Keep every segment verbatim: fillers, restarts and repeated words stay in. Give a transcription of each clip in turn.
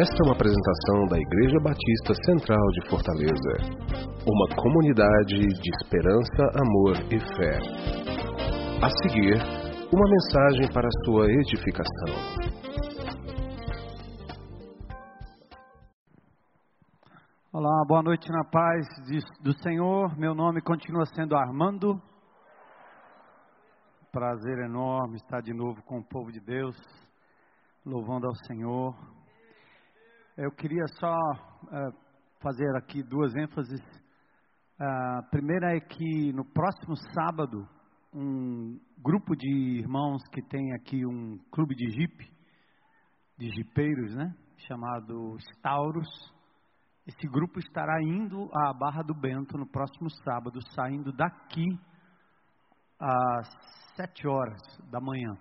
Esta é uma apresentação da Igreja Batista Central de Fortaleza, uma comunidade de esperança, amor e fé. A seguir, uma mensagem para a sua edificação. Olá, boa noite na paz do Senhor. Meu nome continua sendo Armando. Prazer enorme estar de novo com o povo de Deus, louvando ao Senhor. Eu queria só uh, fazer aqui duas ênfases. A uh, primeira é que no próximo sábado, um grupo de irmãos que tem aqui um clube de jipe, de jipeiros, né, chamado Tauros, esse grupo estará indo à Barra do Bento no próximo sábado, saindo daqui às sete horas da manhã.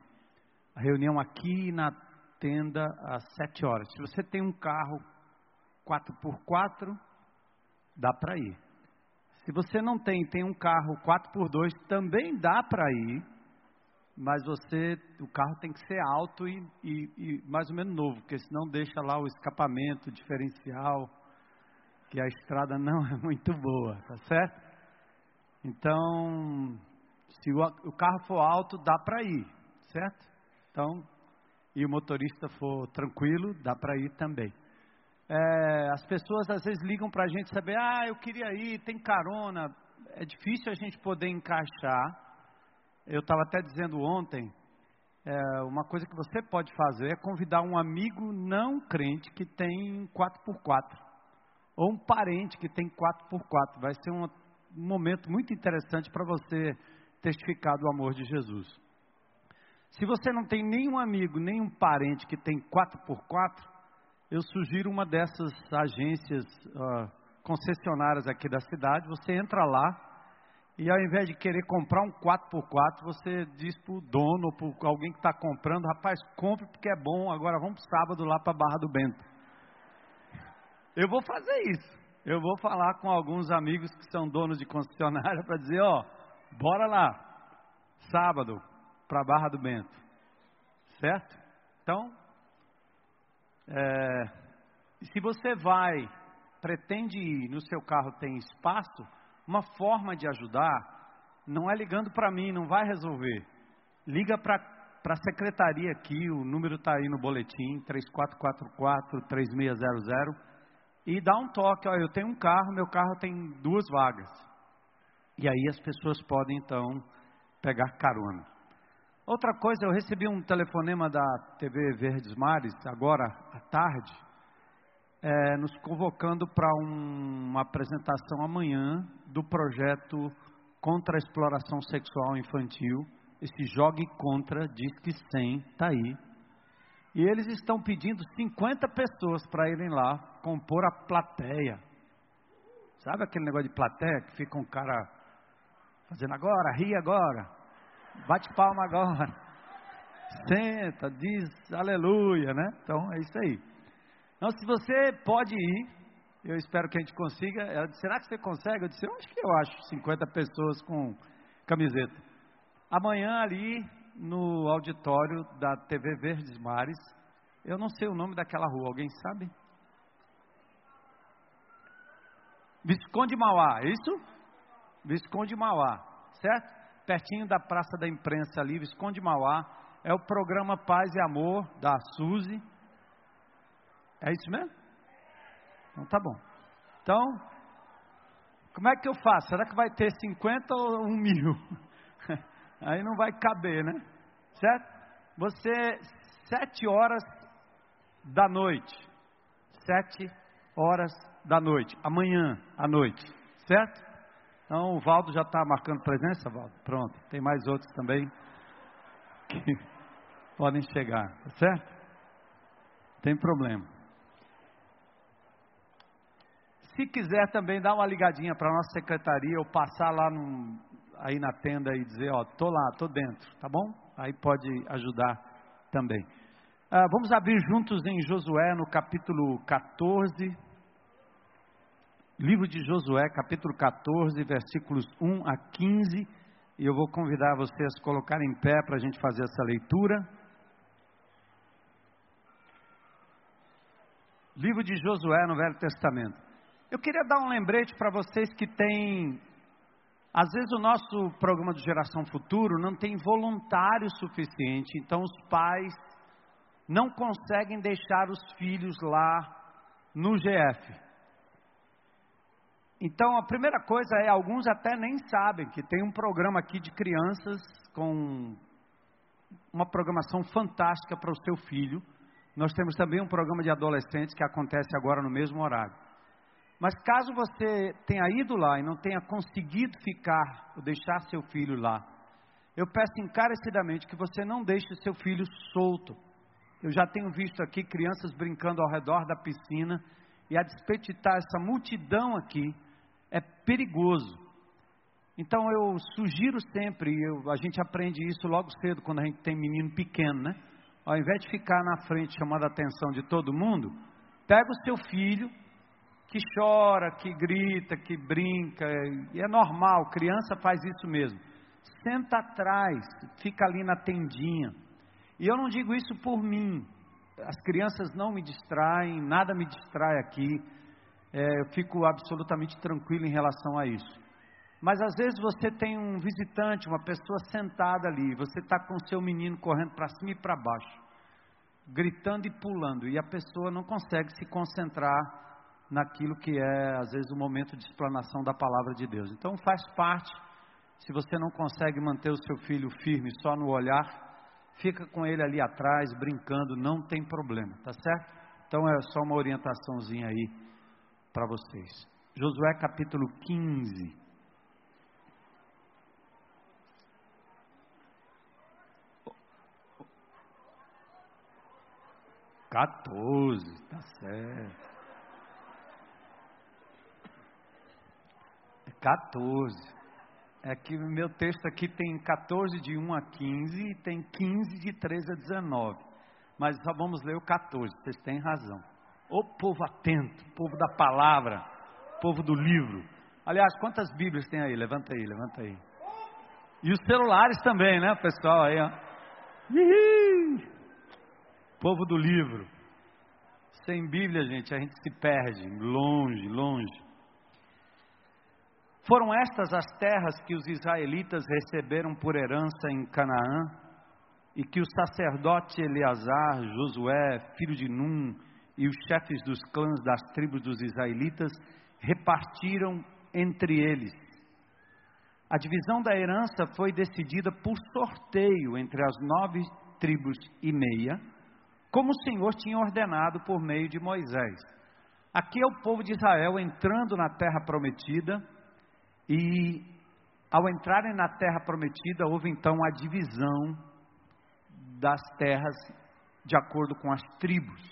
A reunião aqui na tenda às sete horas. Se você tem um carro quatro por quatro, dá para ir. Se você não tem, tem um carro quatro por dois, também dá para ir, mas você, o carro tem que ser alto e, e, e mais ou menos novo, porque senão deixa lá o escapamento, o diferencial, que a estrada não é muito boa, tá certo? Então, se o, o carro for alto, dá para ir, certo? Então, e o motorista for tranquilo, dá para ir também. É, as pessoas às vezes ligam para a gente saber, ah, eu queria ir, tem carona. É difícil a gente poder encaixar. Eu estava até dizendo ontem, é, uma coisa que você pode fazer é convidar um amigo não crente que tem quatro por quatro. Ou um parente que tem quatro por quatro. Vai ser um, um momento muito interessante para você testificar do amor de Jesus. Se você não tem nenhum amigo, nenhum parente que tem quatro por quatro, eu sugiro uma dessas agências uh, concessionárias aqui da cidade. Você entra lá e ao invés de querer comprar um quatro por quatro, você diz para o dono ou para alguém que está comprando, rapaz, compre porque é bom, agora vamos para o sábado lá para a Barra do Bento. Eu vou fazer isso. Eu vou falar com alguns amigos que são donos de concessionária para dizer, ó, oh, bora lá, sábado, para a Barra do Bento, certo? Então, é, se você vai, pretende ir, no seu carro tem espaço, uma forma de ajudar não é ligando para mim, não vai resolver. Liga para a secretaria aqui, o número está aí no boletim, três quatro quatro quatro, três seis zero zero, e dá um toque, ó, eu tenho um carro, meu carro tem duas vagas. E aí as pessoas podem, então, pegar carona. Outra coisa, eu recebi um telefonema da T V Verdes Mares, agora à tarde, é, nos convocando para um, uma apresentação amanhã do projeto Contra a Exploração Sexual Infantil. Esse Jogue Contra, diz que cem, está aí. E eles estão pedindo cinquenta pessoas para irem lá compor a plateia. Sabe aquele negócio de plateia que fica um cara fazendo agora, ri agora? Bate palma agora, senta, diz aleluia, né? Então é isso aí. Então, se você pode ir, eu espero que a gente consiga. Ela disse, será que você consegue? Eu disse, eu acho que eu acho cinquenta pessoas com camiseta. Amanhã ali no auditório da T V Verdes Mares, eu não sei o nome daquela rua, alguém sabe? Visconde Mauá, é isso? Visconde Mauá, certo? Pertinho da Praça da Imprensa ali, Visconde Mauá, é o programa Paz e Amor da Suzy. É isso mesmo? Então tá bom. Então, como é que eu faço? Será que vai ter cinquenta ou um mil? Aí não vai caber, né? Certo? Você, sete horas da noite, sete horas da noite, amanhã à noite, certo? Então, o Valdo já está marcando presença, Valdo? Pronto, tem mais outros também que podem chegar, tá certo? Tem problema. Se quiser também dar uma ligadinha para a nossa secretaria, ou passar lá num, aí na tenda e dizer, ó, tô lá, tô dentro, tá bom? Aí pode ajudar também. Ah, vamos abrir juntos em Josué, no capítulo quatorze... Livro de Josué, capítulo quatorze, versículos um a quinze, e eu vou convidar vocês a se colocarem em pé para a gente fazer essa leitura. livro de Josué no Velho Testamento. Eu queria dar um lembrete para vocês que tem... Às vezes o nosso programa de Geração Futuro não tem voluntário suficiente, então os pais não conseguem deixar os filhos lá no G F. Então a primeira coisa é, alguns até nem sabem que tem um programa aqui de crianças com uma programação fantástica para o seu filho. Nós temos também um programa de adolescentes que acontece agora no mesmo horário. Mas caso você tenha ido lá e não tenha conseguido ficar ou deixar seu filho lá, eu peço encarecidamente que você não deixe seu filho solto. Eu já tenho visto aqui crianças brincando ao redor da piscina, e a despetitar essa multidão aqui é perigoso. Então eu sugiro sempre, eu, a gente aprende isso logo cedo quando a gente tem menino pequeno, né? Ao invés de ficar na frente chamando a atenção de todo mundo, pega o seu filho, que chora, que grita, que brinca, e é normal, criança faz isso mesmo. Senta atrás, fica ali na tendinha. E eu não digo isso por mim, as crianças não me distraem, nada me distrai aqui, é, eu fico absolutamente tranquilo em relação a isso. Mas às vezes você tem um visitante, uma pessoa sentada ali, você está com o seu menino correndo para cima e para baixo, gritando e pulando, e a pessoa não consegue se concentrar naquilo que é, às vezes, o momento de explanação da palavra de Deus. Então faz parte, se você não consegue manter o seu filho firme só no olhar, fica com ele ali atrás, brincando, não tem problema, tá certo? Então é só uma orientaçãozinha aí para vocês. Josué capítulo quinze. quatorze, tá certo. quatorze, é que o meu texto aqui tem quatorze de um a quinze e tem quinze de treze a dezenove, mas só vamos ler o quatorze, vocês têm razão. Ô povo atento, povo da palavra, povo do livro. Aliás, quantas bíblias tem aí? Levanta aí, levanta aí. E os celulares também, né, pessoal? Aí, ó. Ihi! Povo do livro. Sem bíblia, gente, a gente se perde, longe, longe. Foram estas as terras que os israelitas receberam por herança em Canaã, e que o sacerdote Eleazar, Josué, filho de Num, e os chefes dos clãs das tribos dos israelitas repartiram entre eles. A divisão da herança foi decidida por sorteio entre as nove tribos e meia, como o Senhor tinha ordenado por meio de Moisés. Aqui é o povo de Israel entrando na terra prometida. E ao entrarem na terra prometida, houve então a divisão das terras de acordo com as tribos.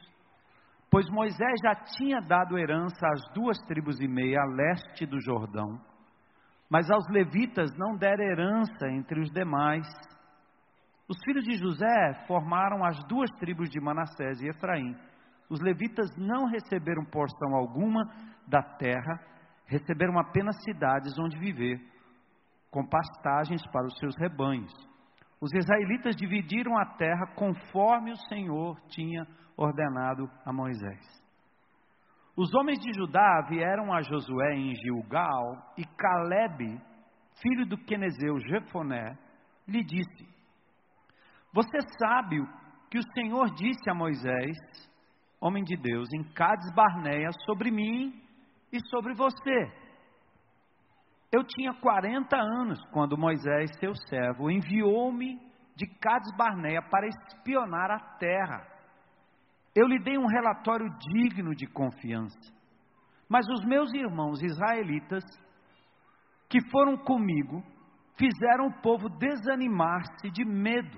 Pois Moisés já tinha dado herança às duas tribos e meia a leste do Jordão, mas aos levitas não dera herança entre os demais. Os filhos de José formaram as duas tribos de Manassés e Efraim. Os levitas não receberam porção alguma da terra, receberam apenas cidades onde viver, com pastagens para os seus rebanhos. Os israelitas dividiram a terra conforme o Senhor tinha ordenado a Moisés. Os homens de Judá vieram a Josué em Gilgal, e Calebe, filho do Cenezeu Jefoné, lhe disse: Você sabe o que o Senhor disse a Moisés, homem de Deus, em Cades Barnea, sobre mim e sobre você. Eu tinha quarenta anos quando Moisés, seu servo, enviou-me de Cades Barnea para espionar a terra. Eu lhe dei um relatório digno de confiança. Mas os meus irmãos israelitas, que foram comigo, fizeram o povo desanimar-se de medo.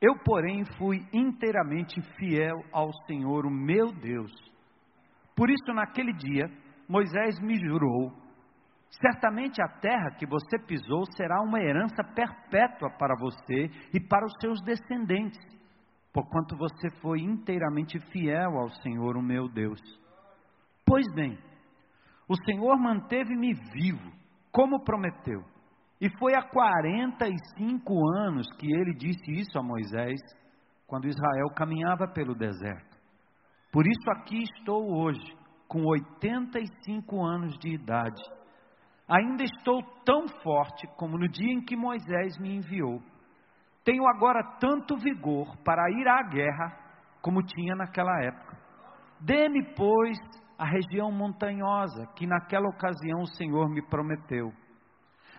Eu, porém, fui inteiramente fiel ao Senhor, o meu Deus. Por isso, naquele dia, Moisés me jurou: certamente a terra que você pisou será uma herança perpétua para você e para os seus descendentes, porquanto você foi inteiramente fiel ao Senhor, o meu Deus. Pois bem, o Senhor manteve-me vivo, como prometeu, e foi há quarenta e cinco anos que ele disse isso a Moisés, quando Israel caminhava pelo deserto. Por isso aqui estou hoje, com oitenta e cinco anos de idade. Ainda estou tão forte como no dia em que Moisés me enviou. Tenho agora tanto vigor para ir à guerra como tinha naquela época. Dê-me, pois, a região montanhosa que naquela ocasião o Senhor me prometeu.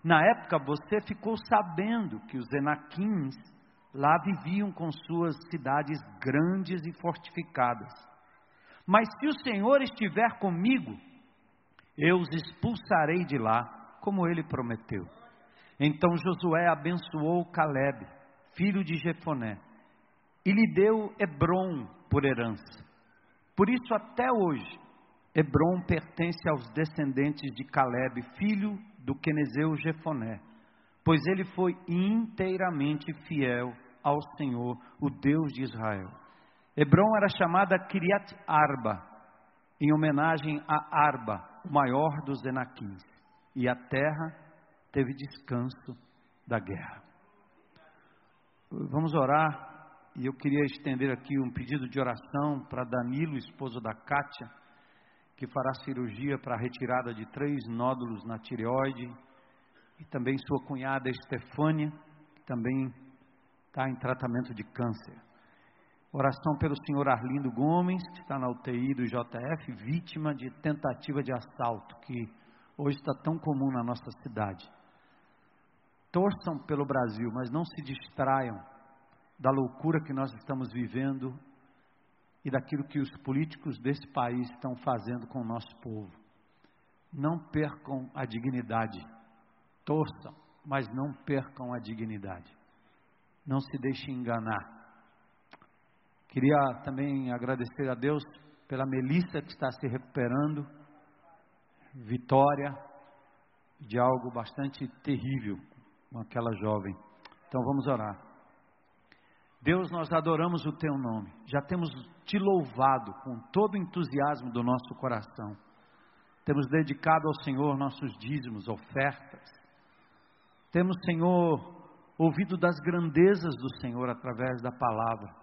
Na época você ficou sabendo que os Enaquins lá viviam com suas cidades grandes e fortificadas. Mas se o Senhor estiver comigo, eu os expulsarei de lá, como ele prometeu. Então Josué abençoou Calebe, filho de Jefoné, e lhe deu Hebrom por herança. Por isso até hoje, Hebrom pertence aos descendentes de Calebe, filho do Cenezeu Jefoné, pois ele foi inteiramente fiel ao Senhor, o Deus de Israel. Hebrom era chamada Kiriat Arba, em homenagem a Arba, o maior dos Enaquins. E a terra teve descanso da guerra. Vamos orar, e eu queria estender aqui um pedido de oração para Danilo, esposo da Cátia, que fará cirurgia para a retirada de três nódulos na tireoide, e também sua cunhada Estefânia, que também está em tratamento de câncer. Oração pelo senhor Arlindo Gomes, que está na U T I do J F, vítima de tentativa de assalto, que hoje está tão comum na nossa cidade. Torçam pelo Brasil, mas não se distraiam da loucura que nós estamos vivendo e daquilo que os políticos desse país estão fazendo com o nosso povo. Não percam a dignidade. Torçam, mas não percam a dignidade. Não se deixem enganar. Queria também agradecer a Deus pela Melissa, que está se recuperando, vitória de algo bastante terrível com aquela jovem. Então vamos orar. Deus, nós adoramos o Teu nome, já temos Te louvado com todo o entusiasmo do nosso coração, temos dedicado ao Senhor nossos dízimos, ofertas, temos, Senhor, ouvido das grandezas do Senhor através da palavra.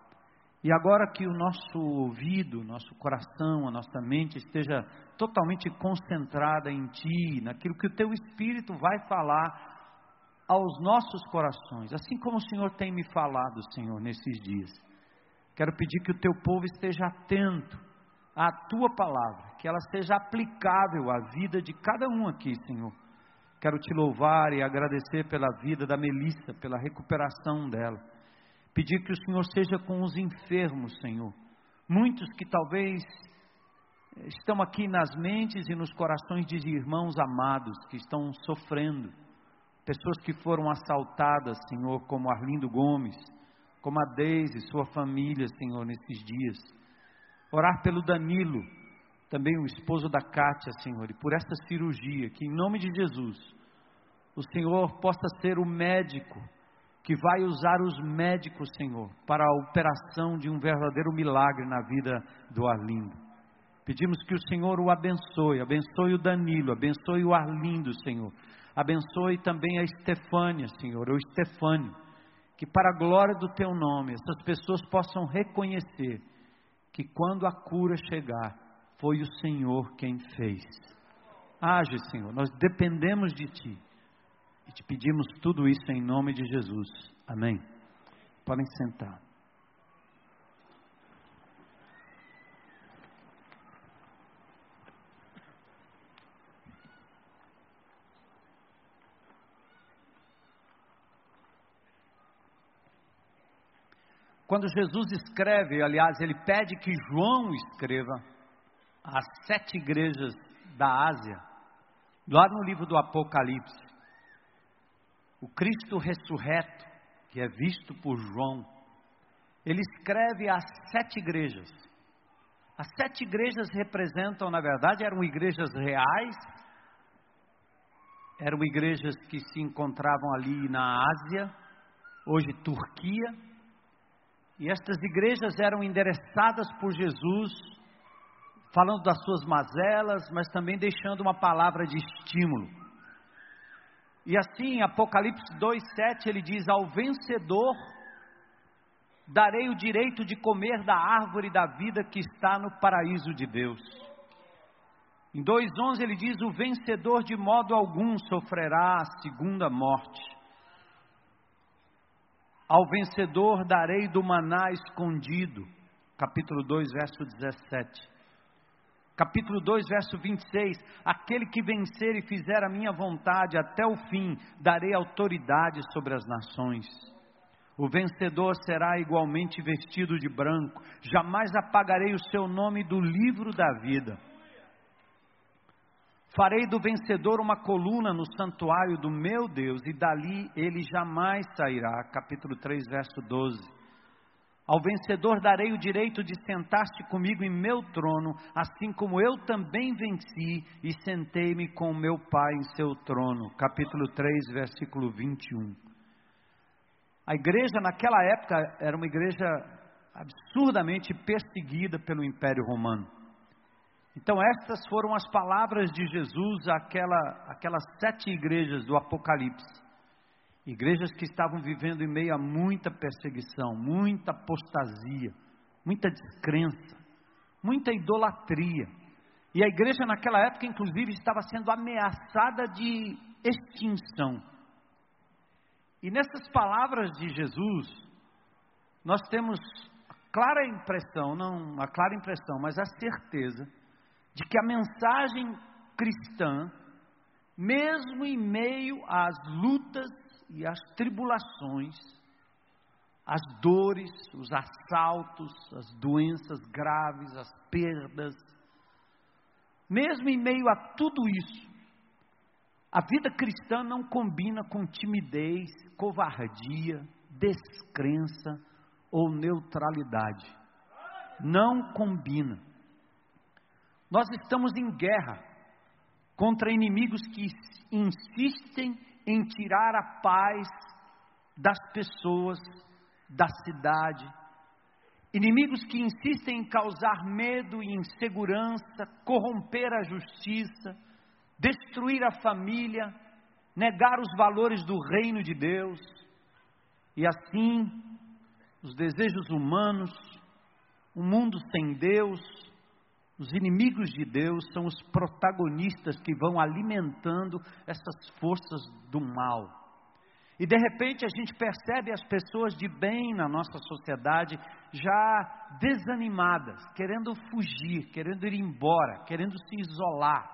E agora que o nosso ouvido, nosso coração, a nossa mente esteja totalmente concentrada em Ti, naquilo que o Teu Espírito vai falar aos nossos corações, assim como o Senhor tem me falado, Senhor, nesses dias. Quero pedir que o Teu povo esteja atento à Tua palavra, que ela seja aplicável à vida de cada um aqui, Senhor. Quero Te louvar e agradecer pela vida da Melissa, pela recuperação dela. Pedir que o Senhor seja com os enfermos, Senhor. Muitos que talvez estão aqui nas mentes e nos corações de irmãos amados que estão sofrendo. Pessoas que foram assaltadas, Senhor, como Arlindo Gomes, como a Deise e sua família, Senhor, nesses dias. Orar pelo Danilo, também o esposo da Cátia, Senhor, e por esta cirurgia, que em nome de Jesus, o Senhor possa ser o médico que vai usar os médicos, Senhor, para a operação de um verdadeiro milagre na vida do Arlindo. Pedimos que o Senhor o abençoe, abençoe o Danilo, abençoe o Arlindo, Senhor. Abençoe também a Estefânia, Senhor, ou Estefânio, que para a glória do Teu nome, essas pessoas possam reconhecer que quando a cura chegar, foi o Senhor quem fez. Age, Senhor, nós dependemos de Ti. E Te pedimos tudo isso em nome de Jesus. Amém. Podem sentar. Quando Jesus escreve, aliás, Ele pede que João escreva às sete igrejas da Ásia, lá no livro do Apocalipse, o Cristo ressurreto, que é visto por João, ele escreve às sete igrejas. As sete igrejas representam, na verdade, eram igrejas reais, eram igrejas que se encontravam ali na Ásia, hoje Turquia, e estas igrejas eram endereçadas por Jesus, falando das suas mazelas, mas também deixando uma palavra de estímulo. E assim, Apocalipse dois, sete, ele diz: ao vencedor darei o direito de comer da árvore da vida que está no paraíso de Deus. Em dois onze ele diz, o vencedor de modo algum sofrerá a segunda morte. Ao vencedor darei do maná escondido. Capítulo dois, verso dezessete. Capítulo dois, verso vinte e seis, aquele que vencer e fizer a minha vontade até o fim, darei autoridade sobre as nações. O vencedor será igualmente vestido de branco, jamais apagarei o seu nome do livro da vida. Farei do vencedor uma coluna no santuário do meu Deus, e dali ele jamais sairá. Capítulo três, verso doze. Ao vencedor darei o direito de sentar-se comigo em meu trono, assim como eu também venci e sentei-me com meu Pai em seu trono. Capítulo três, versículo vinte e um. A igreja naquela época era uma igreja absurdamente perseguida pelo Império Romano. Então estas foram as palavras de Jesus àquela, àquelas sete igrejas do Apocalipse. Igrejas que estavam vivendo em meio a muita perseguição, muita apostasia, muita descrença, muita idolatria. E a igreja naquela época, inclusive, estava sendo ameaçada de extinção. E nessas palavras de Jesus, nós temos a clara impressão, não a clara impressão, mas a certeza de que a mensagem cristã, mesmo em meio às lutas e as tribulações, as dores, os assaltos, as doenças graves, as perdas, mesmo em meio a tudo isso, a vida cristã não combina com timidez, covardia, descrença ou neutralidade. Não combina. Nós estamos em guerra contra inimigos que insistem em tirar a paz das pessoas, da cidade. Inimigos que insistem em causar medo e insegurança, corromper a justiça, destruir a família, negar os valores do reino de Deus. E assim, os desejos humanos, o mundo sem Deus, os inimigos de Deus são os protagonistas que vão alimentando essas forças do mal. E de repente a gente percebe as pessoas de bem na nossa sociedade já desanimadas, querendo fugir, querendo ir embora, querendo se isolar,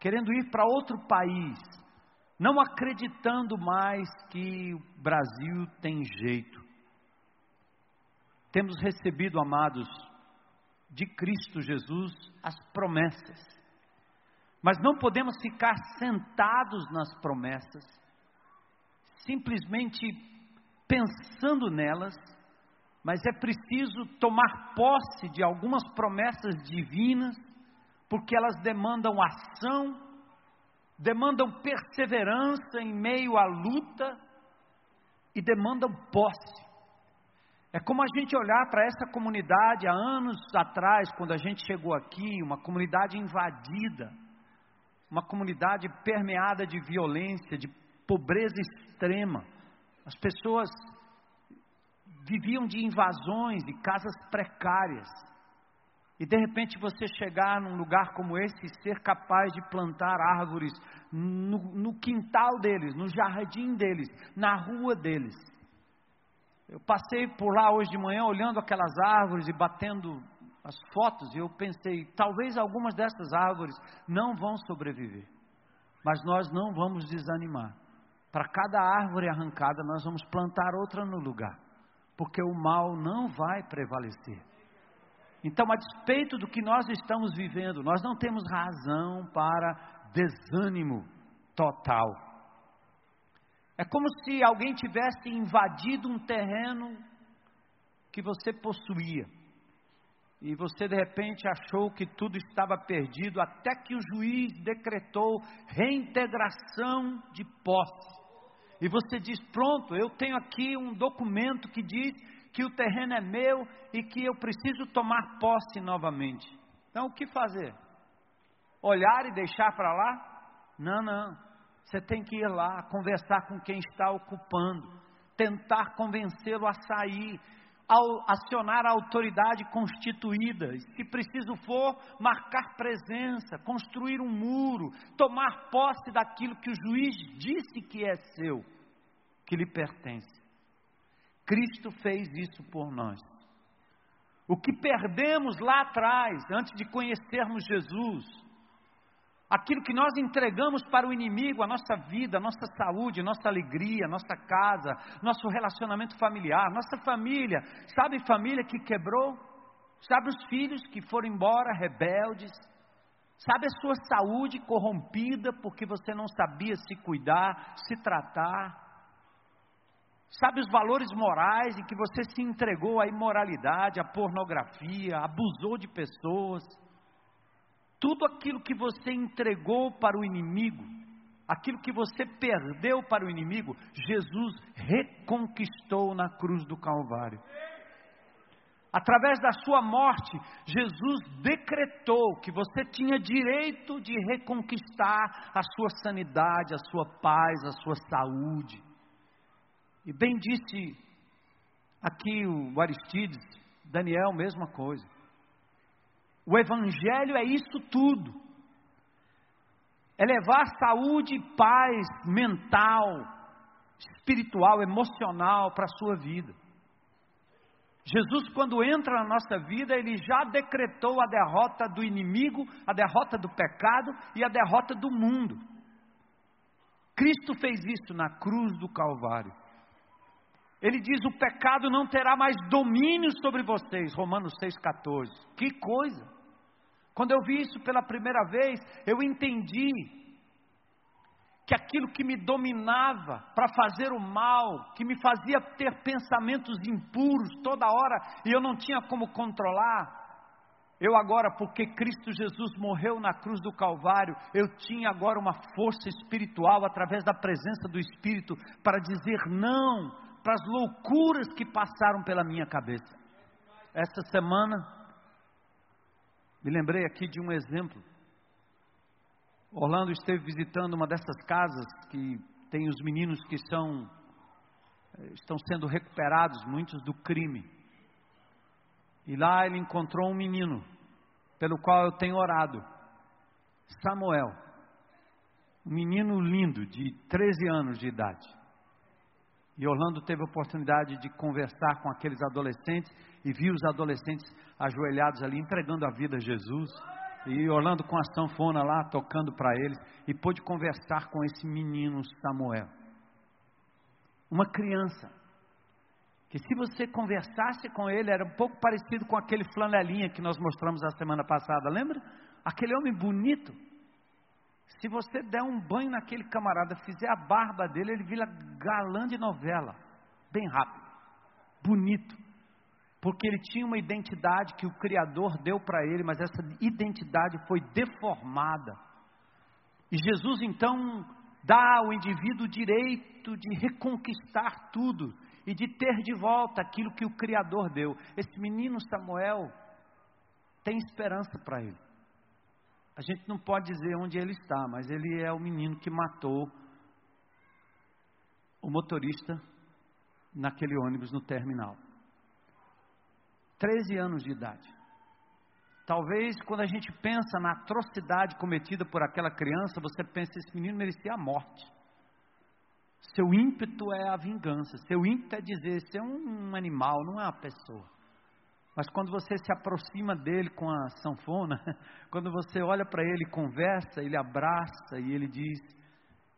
querendo ir para outro país, não acreditando mais que o Brasil tem jeito. Temos recebido, amados, de Cristo Jesus as promessas, mas não podemos ficar sentados nas promessas, simplesmente pensando nelas, mas é preciso tomar posse de algumas promessas divinas, porque elas demandam ação, demandam perseverança em meio à luta e demandam posse. É como a gente olhar para essa comunidade há anos atrás, quando a gente chegou aqui, uma comunidade invadida, uma comunidade permeada de violência, de pobreza extrema. As pessoas viviam de invasões, de casas precárias. E de repente você chegar num lugar como esse e ser capaz de plantar árvores no, no quintal deles, no jardim deles, na rua deles. Eu passei por lá hoje de manhã olhando aquelas árvores e batendo as fotos e eu pensei, talvez algumas dessas árvores não vão sobreviver, mas nós não vamos desanimar. Para cada árvore arrancada nós vamos plantar outra no lugar, porque o mal não vai prevalecer. Então, a despeito do que nós estamos vivendo, nós não temos razão para desânimo total. É como se alguém tivesse invadido um terreno que você possuía. E você de repente achou que tudo estava perdido, até que o juiz decretou reintegração de posse. E você diz, pronto, eu tenho aqui um documento que diz que o terreno é meu e que eu preciso tomar posse novamente. Então o que fazer? Olhar e deixar para lá? Não, não. Você tem que ir lá, conversar com quem está ocupando, tentar convencê-lo a sair, ao acionar a autoridade constituída, se preciso for, marcar presença, construir um muro, tomar posse daquilo que o juiz disse que é seu, que lhe pertence. Cristo fez isso por nós. O que perdemos lá atrás, antes de conhecermos Jesus, aquilo que nós entregamos para o inimigo, a nossa vida, a nossa saúde, a nossa alegria, a nossa casa, nosso relacionamento familiar, nossa família, sabe família que quebrou? Sabe os filhos que foram embora rebeldes? Sabe a sua saúde corrompida porque você não sabia se cuidar, se tratar? Sabe os valores morais em que você se entregou à imoralidade, à pornografia, abusou de pessoas? Tudo aquilo que você entregou para o inimigo, aquilo que você perdeu para o inimigo, Jesus reconquistou na cruz do Calvário. Através da sua morte, Jesus decretou que você tinha direito de reconquistar a sua sanidade, a sua paz, a sua saúde. E bem disse aqui o Aristides, Daniel, mesma coisa. O Evangelho é isso tudo. É levar saúde e paz mental, espiritual, emocional para a sua vida. Jesus, quando entra na nossa vida, Ele já decretou a derrota do inimigo, a derrota do pecado e a derrota do mundo. Cristo fez isso na cruz do Calvário. Ele diz, o pecado não terá mais domínio sobre vocês, Romanos seis, quatorze. Que coisa! Quando eu vi isso pela primeira vez, eu entendi que aquilo que me dominava para fazer o mal, que me fazia ter pensamentos impuros toda hora, e eu não tinha como controlar, eu agora, porque Cristo Jesus morreu na cruz do Calvário, eu tinha agora uma força espiritual, através da presença do Espírito, para dizer não para as loucuras que passaram pela minha cabeça. Essa semana, me lembrei aqui de um exemplo. Orlando esteve visitando uma dessas casas que tem os meninos que são, estão sendo recuperados, muitos do crime. E lá ele encontrou um menino, pelo qual eu tenho orado, Samuel, um menino lindo, de treze anos de idade. E Orlando teve a oportunidade de conversar com aqueles adolescentes e viu os adolescentes ajoelhados ali, entregando a vida a Jesus. E Orlando com a sanfona lá, tocando para eles, e pôde conversar com esse menino Samuel. Uma criança, que se você conversasse com ele, era um pouco parecido com aquele flanelinha que nós mostramos a semana passada, lembra? Aquele homem bonito. Se você der um banho naquele camarada, fizer a barba dele, ele vira galã de novela, bem rápido, bonito, porque ele tinha uma identidade que o Criador deu para ele, mas essa identidade foi deformada. E Jesus então dá ao indivíduo o direito de reconquistar tudo e de ter de volta aquilo que o Criador deu. Esse menino Samuel tem esperança para ele. A gente não pode dizer onde ele está, mas ele é o menino que matou o motorista naquele ônibus no terminal. treze anos de idade. Talvez quando a gente pensa na atrocidade cometida por aquela criança, você pensa, esse menino merecia a morte. Seu ímpeto é a vingança, seu ímpeto é dizer, você é um animal, não é uma pessoa. Mas quando você se aproxima dele com a sanfona, quando você olha para ele, conversa, ele abraça e ele diz,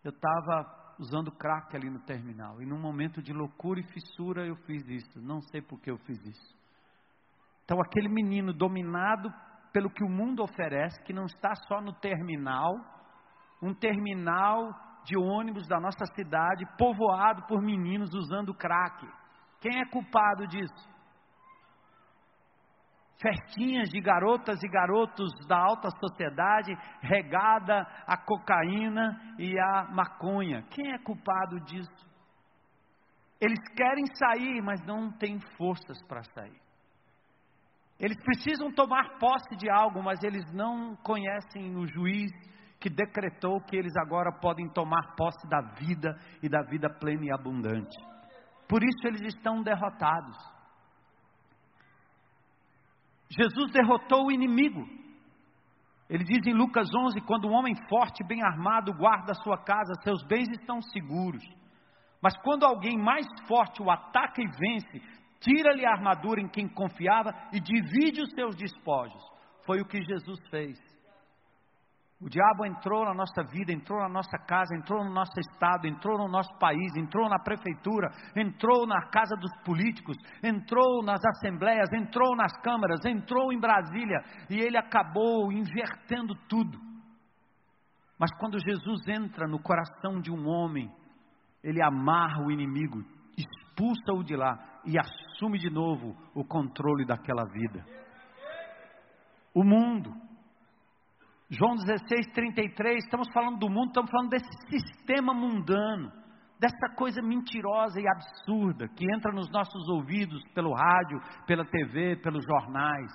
eu estava usando crack ali no terminal, e num momento de loucura e fissura eu fiz isso, não sei por que eu fiz isso. Então aquele menino dominado pelo que o mundo oferece, que não está só no terminal, um terminal de ônibus da nossa cidade, povoado por meninos usando crack. Quem é culpado disso? Festinhas de garotas e garotos da alta sociedade, regada à cocaína e à maconha. Quem é culpado disso? Eles querem sair, mas não têm forças para sair. Eles precisam tomar posse de algo, mas eles não conhecem o juiz que decretou que eles agora podem tomar posse da vida e da vida plena e abundante. Por isso eles estão derrotados. Jesus derrotou o inimigo. Ele diz em Lucas onze, quando um homem forte e bem armado guarda a sua casa, seus bens estão seguros. Mas quando alguém mais forte o ataca e vence, tira-lhe a armadura em quem confiava e divide os seus despojos. Foi o que Jesus fez. O diabo entrou na nossa vida, entrou na nossa casa, entrou no nosso estado, entrou no nosso país, entrou na prefeitura, entrou na casa dos políticos, entrou nas assembleias, entrou nas câmaras, entrou em Brasília e ele acabou invertendo tudo. Mas quando Jesus entra no coração de um homem, ele amarra o inimigo, expulsa-o de lá e assume de novo o controle daquela vida. O mundo, João dezesseis, trinta e três, estamos falando do mundo, estamos falando desse sistema mundano, dessa coisa mentirosa e absurda, que entra nos nossos ouvidos, pelo rádio, pela T V, pelos jornais,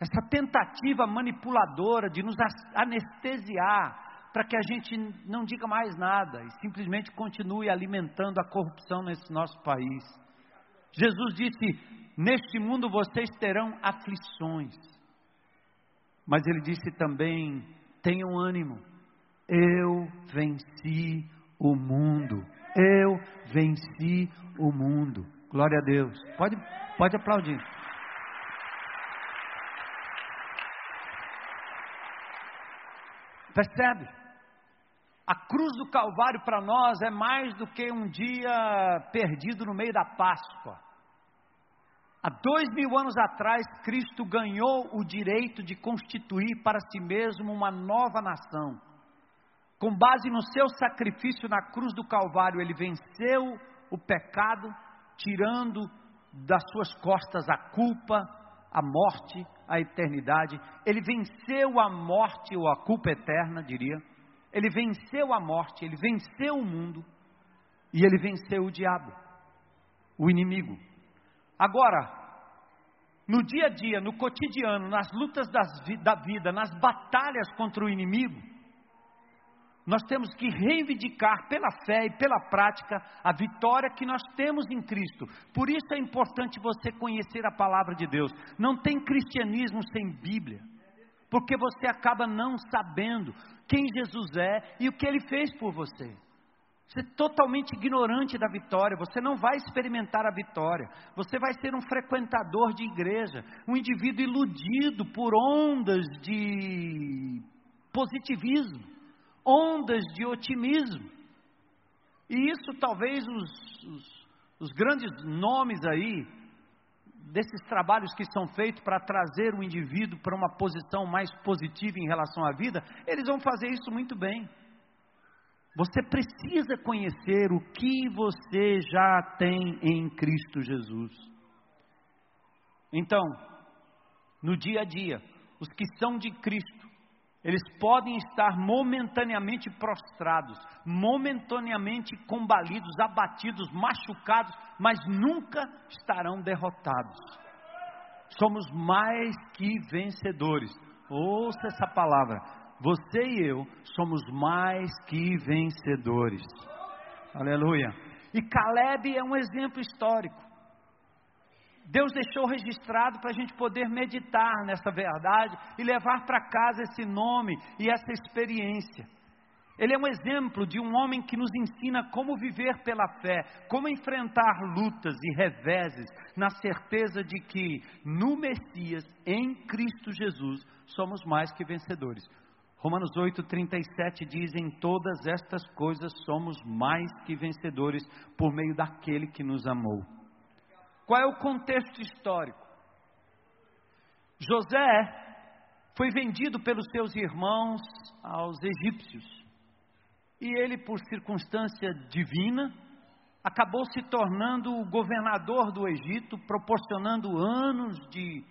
essa tentativa manipuladora de nos anestesiar, para que a gente não diga mais nada, e simplesmente continue alimentando a corrupção nesse nosso país. Jesus disse, neste mundo vocês terão aflições, mas ele disse também, tenham ânimo, eu venci o mundo, eu venci o mundo, glória a Deus, pode, pode aplaudir. Percebe? A cruz do Calvário para nós é mais do que um dia perdido no meio da Páscoa. Há dois mil anos atrás, Cristo ganhou o direito de constituir para si mesmo uma nova nação. Com base no seu sacrifício na cruz do Calvário, ele venceu o pecado, tirando das suas costas a culpa, a morte, a eternidade. Ele venceu a morte, ou a culpa eterna, diria. Ele venceu a morte, ele venceu o mundo, e ele venceu o diabo, o inimigo. Agora, no dia a dia, no cotidiano, nas lutas das, da vida, nas batalhas contra o inimigo, nós temos que reivindicar pela fé e pela prática a vitória que nós temos em Cristo. Por isso é importante você conhecer a palavra de Deus. Não tem cristianismo sem Bíblia, porque você acaba não sabendo quem Jesus é e o que Ele fez por você. Você é totalmente ignorante da vitória, você não vai experimentar a vitória, você vai ser um frequentador de igreja, um indivíduo iludido por ondas de positivismo, ondas de otimismo. E isso talvez os, os, os grandes nomes aí, desses trabalhos que são feitos para trazer o indivíduo para uma posição mais positiva em relação à vida, eles vão fazer isso muito bem. Você precisa conhecer o que você já tem em Cristo Jesus. Então, no dia a dia, os que são de Cristo, eles podem estar momentaneamente prostrados, momentaneamente combalidos, abatidos, machucados, mas nunca estarão derrotados. Somos mais que vencedores. Ouça essa palavra. Você e eu somos mais que vencedores. Aleluia. E Calebe é um exemplo histórico. Deus deixou registrado para a gente poder meditar nessa verdade e levar para casa esse nome e essa experiência. Ele é um exemplo de um homem que nos ensina como viver pela fé, como enfrentar lutas e reveses, na certeza de que no Messias, em Cristo Jesus, somos mais que vencedores. Romanos oito, trinta e sete diz, em todas estas coisas somos mais que vencedores por meio daquele que nos amou. Qual é o contexto histórico? José foi vendido pelos seus irmãos aos egípcios. E ele, por circunstância divina, acabou se tornando o governador do Egito, proporcionando anos de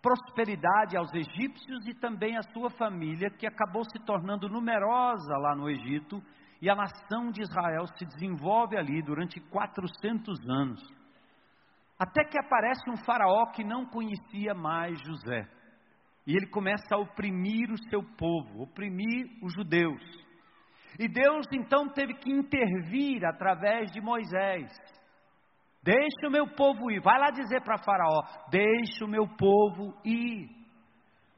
prosperidade aos egípcios e também à sua família, que acabou se tornando numerosa lá no Egito, e a nação de Israel se desenvolve ali durante quatrocentos anos, até que aparece um faraó que não conhecia mais José, e ele começa a oprimir o seu povo, oprimir os judeus, e Deus então teve que intervir através de Moisés. Deixa o meu povo ir. Vai lá dizer para Faraó, deixa o meu povo ir.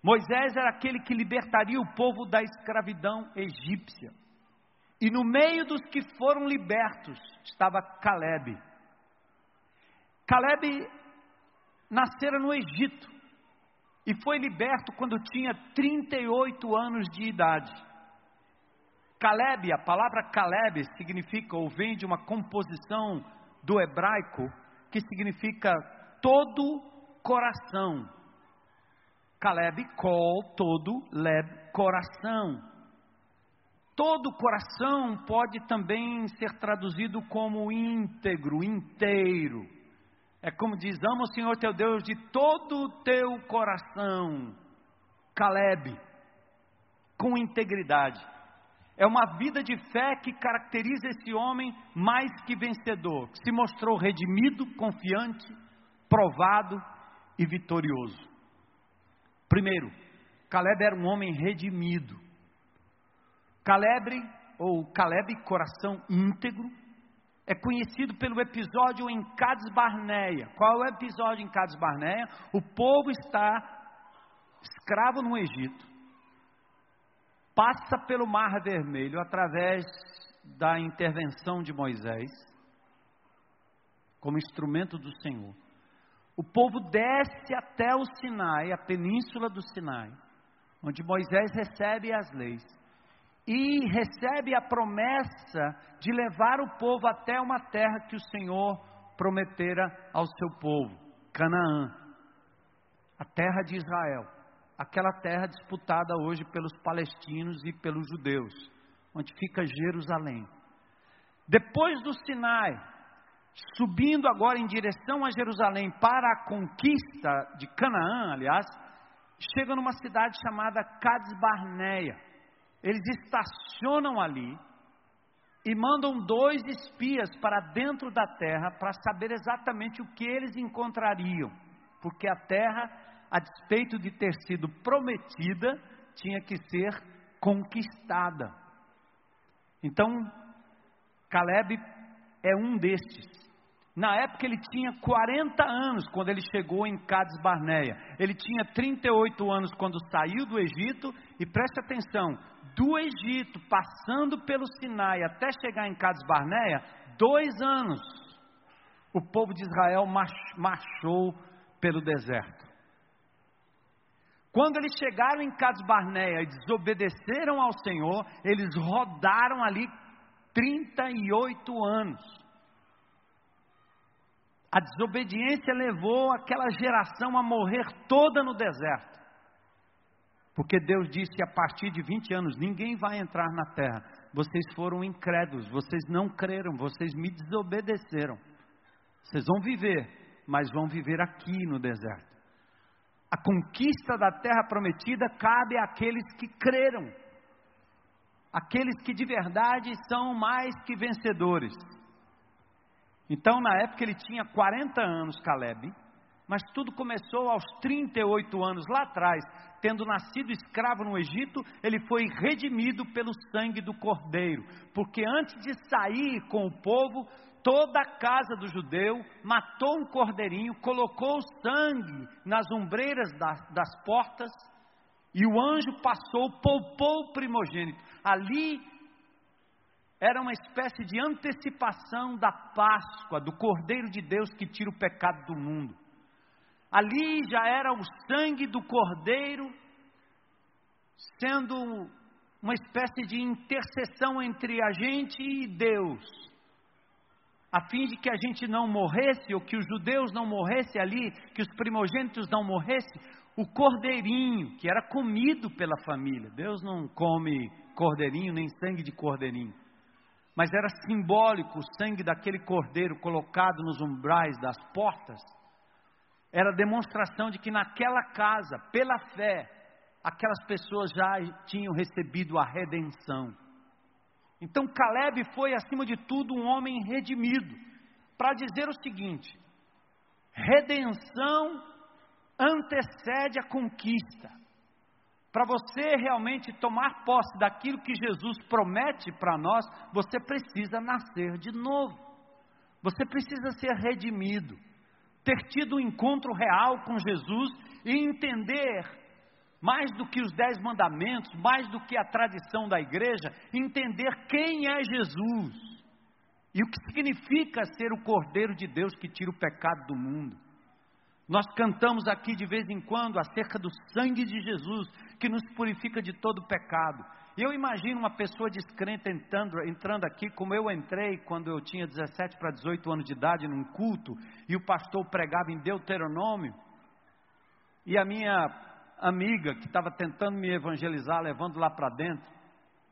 Moisés era aquele que libertaria o povo da escravidão egípcia. E no meio dos que foram libertos, estava Calebe. Calebe nascera no Egito e foi liberto quando tinha trinta e oito anos de idade. Calebe, a palavra Calebe significa, ou vem de uma composição do hebraico, que significa todo coração. Calebe, col, todo, leb, coração. Todo coração pode também ser traduzido como íntegro, inteiro. É como diz, ama o Senhor teu Deus de todo o teu coração, Calebe, com integridade. É uma vida de fé que caracteriza esse homem mais que vencedor, que se mostrou redimido, confiante, provado e vitorioso. Primeiro, Calebe era um homem redimido. Calebe, ou Calebe, coração íntegro, é conhecido pelo episódio em Cades Barnea. Qual é o episódio em Cades Barnea? O povo está escravo no Egito, passa pelo Mar Vermelho através da intervenção de Moisés, como instrumento do Senhor. O povo desce até o Sinai, a península do Sinai, onde Moisés recebe as leis. E recebe a promessa de levar o povo até uma terra que o Senhor prometera ao seu povo, Canaã, a terra de Israel, aquela terra disputada hoje pelos palestinos e pelos judeus, onde fica Jerusalém. Depois do Sinai, subindo agora em direção a Jerusalém para a conquista de Canaã, aliás, chega numa cidade chamada Cades Barnea. Eles estacionam ali e mandam dois espias para dentro da terra para saber exatamente o que eles encontrariam, porque a terra, a despeito de ter sido prometida, tinha que ser conquistada. Então, Calebe é um destes. Na época ele tinha quarenta anos quando ele chegou em Cades Barnea. Ele tinha trinta e oito anos quando saiu do Egito, e preste atenção, do Egito, passando pelo Sinai até chegar em Cades Barnea, dois anos, o povo de Israel marchou pelo deserto. Quando eles chegaram em Cades Barnea e desobedeceram ao Senhor, eles rodaram ali trinta e oito anos. A desobediência levou aquela geração a morrer toda no deserto. Porque Deus disse, a partir de vinte anos, ninguém vai entrar na terra. Vocês foram incrédulos, vocês não creram, vocês me desobedeceram. Vocês vão viver, mas vão viver aqui no deserto. A conquista da terra prometida cabe àqueles que creram. Aqueles que de verdade são mais que vencedores. Então, na época ele tinha quarenta anos, Calebe, mas tudo começou aos trinta e oito anos lá atrás, tendo nascido escravo no Egito, ele foi redimido pelo sangue do Cordeiro, porque antes de sair com o povo, toda a casa do judeu matou um cordeirinho, colocou o sangue nas ombreiras das, das portas, e o anjo passou, poupou o primogênito. Ali era uma espécie de antecipação da Páscoa, do Cordeiro de Deus que tira o pecado do mundo. Ali já era o sangue do Cordeiro, sendo uma espécie de intercessão entre a gente e Deus, a fim de que a gente não morresse, ou que os judeus não morressem ali, que os primogênitos não morressem. O cordeirinho, que era comido pela família, Deus não come cordeirinho, nem sangue de cordeirinho, mas era simbólico o sangue daquele cordeiro colocado nos umbrais das portas, era demonstração de que naquela casa, pela fé, aquelas pessoas já tinham recebido a redenção. Então Calebe foi, acima de tudo, um homem redimido, para dizer o seguinte, redenção antecede a conquista. Para você realmente tomar posse daquilo que Jesus promete para nós, você precisa nascer de novo. Você precisa ser redimido, ter tido um encontro real com Jesus e entender, mais do que os dez mandamentos, mais do que a tradição da igreja, entender quem é Jesus e o que significa ser o Cordeiro de Deus que tira o pecado do mundo. Nós cantamos aqui de vez em quando acerca do sangue de Jesus que nos purifica de todo pecado. Eu imagino uma pessoa descrente entrando, entrando aqui, como eu entrei quando eu tinha dezessete para dezoito anos de idade num culto, e o pastor pregava em Deuteronômio, e a minha amiga que estava tentando me evangelizar, levando lá para dentro,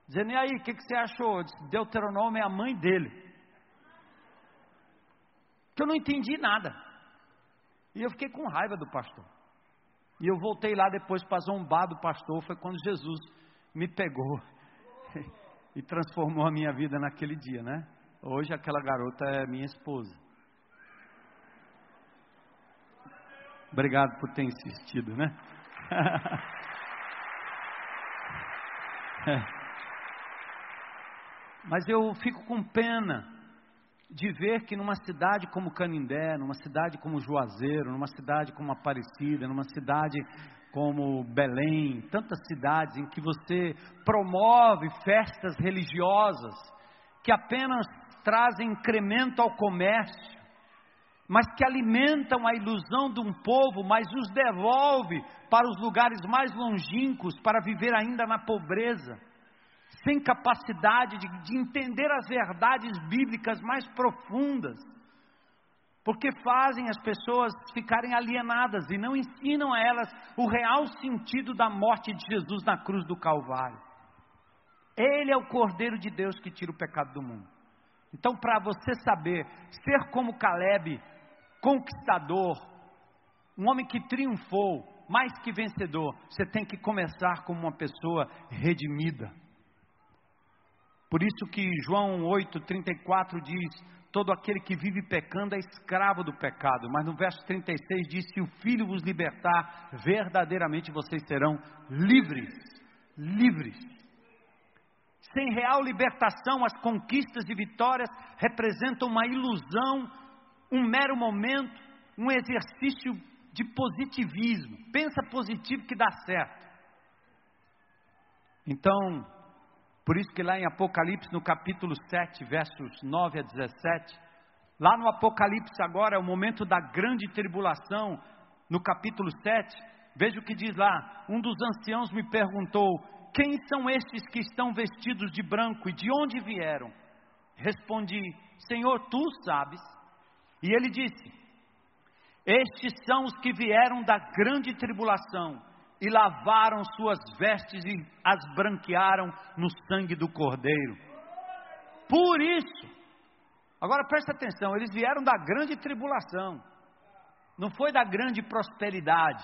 dizendo: e aí, o que, que você achou? Eu disse: Deuteronômio é a mãe dele. Eu não entendi nada. E eu fiquei com raiva do pastor. E eu voltei lá depois para zombar do pastor. Foi quando Jesus me pegou e transformou a minha vida naquele dia, né? Hoje aquela garota é minha esposa. Obrigado por ter insistido, né? Mas eu fico com pena de ver que numa cidade como Canindé, numa cidade como Juazeiro, numa cidade como Aparecida, numa cidade como Belém, tantas cidades em que você promove festas religiosas que apenas trazem incremento ao comércio, mas que alimentam a ilusão de um povo, mas os devolve para os lugares mais longínquos, para viver ainda na pobreza, sem capacidade de, de entender as verdades bíblicas mais profundas, porque fazem as pessoas ficarem alienadas e não ensinam a elas o real sentido da morte de Jesus na cruz do Calvário. Ele é o Cordeiro de Deus que tira o pecado do mundo. Então, para você saber, ser como Calebe, conquistador, um homem que triunfou, mais que vencedor, você tem que começar como uma pessoa redimida. Por isso que João oito, trinta e quatro diz: todo aquele que vive pecando é escravo do pecado. Mas no verso trinta e seis diz: se o Filho vos libertar, verdadeiramente vocês serão livres. Livres. Sem real libertação, as conquistas e vitórias representam uma ilusão, um mero momento, um exercício de positivismo. Pensa positivo que dá certo. Então, por isso que lá em Apocalipse, no capítulo sete, versos nove a dezessete, lá no Apocalipse agora, é o momento da grande tribulação, no capítulo sete, veja o que diz lá: um dos anciãos me perguntou: quem são estes que estão vestidos de branco e de onde vieram? Respondi: Senhor, tu sabes. E ele disse: estes são os que vieram da grande tribulação, e lavaram suas vestes e as branquearam no sangue do Cordeiro. Por isso, agora presta atenção, eles vieram da grande tribulação, não foi da grande prosperidade,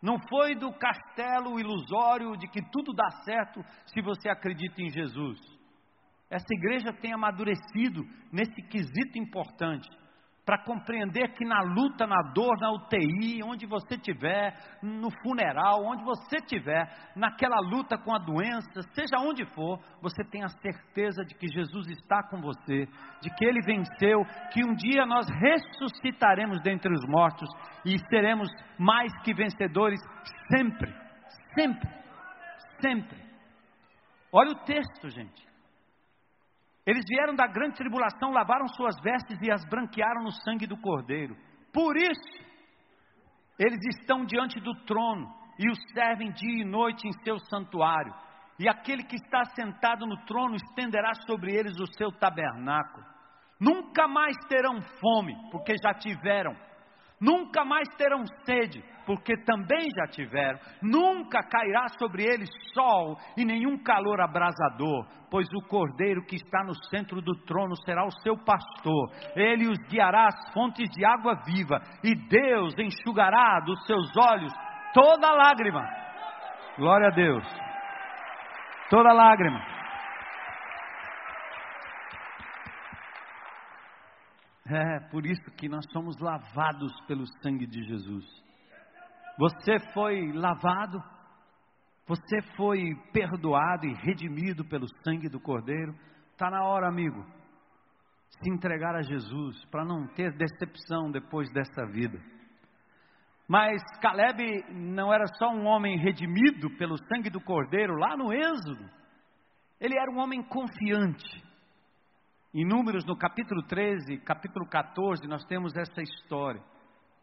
não foi do castelo ilusório de que tudo dá certo se você acredita em Jesus. Essa igreja tem amadurecido nesse quesito importante, para compreender que na luta, na dor, na U T I, onde você estiver, no funeral, onde você estiver, naquela luta com a doença, seja onde for, você tem a certeza de que Jesus está com você, de que Ele venceu, que um dia nós ressuscitaremos dentre os mortos e seremos mais que vencedores sempre, sempre, sempre. Olha o texto, gente. Eles vieram da grande tribulação, lavaram suas vestes e as branquearam no sangue do Cordeiro. Por isso, eles estão diante do trono e o servem dia e noite em seu santuário. E aquele que está sentado no trono estenderá sobre eles o seu tabernáculo. Nunca mais terão fome, porque já tiveram. Nunca mais terão sede, porque também já tiveram. Nunca cairá sobre eles sol e nenhum calor abrasador, pois o Cordeiro que está no centro do trono será o seu pastor. Ele os guiará às fontes de água viva, e Deus enxugará dos seus olhos toda lágrima. Glória a Deus. Toda lágrima. É por isso que nós somos lavados pelo sangue de Jesus. Você foi lavado, você foi perdoado e redimido pelo sangue do Cordeiro. Está na hora, amigo, se entregar a Jesus, para não ter decepção depois dessa vida. Mas Calebe não era só um homem redimido pelo sangue do Cordeiro lá no Êxodo, ele era um homem confiante. Em Números, no capítulo treze, capítulo catorze, nós temos essa história.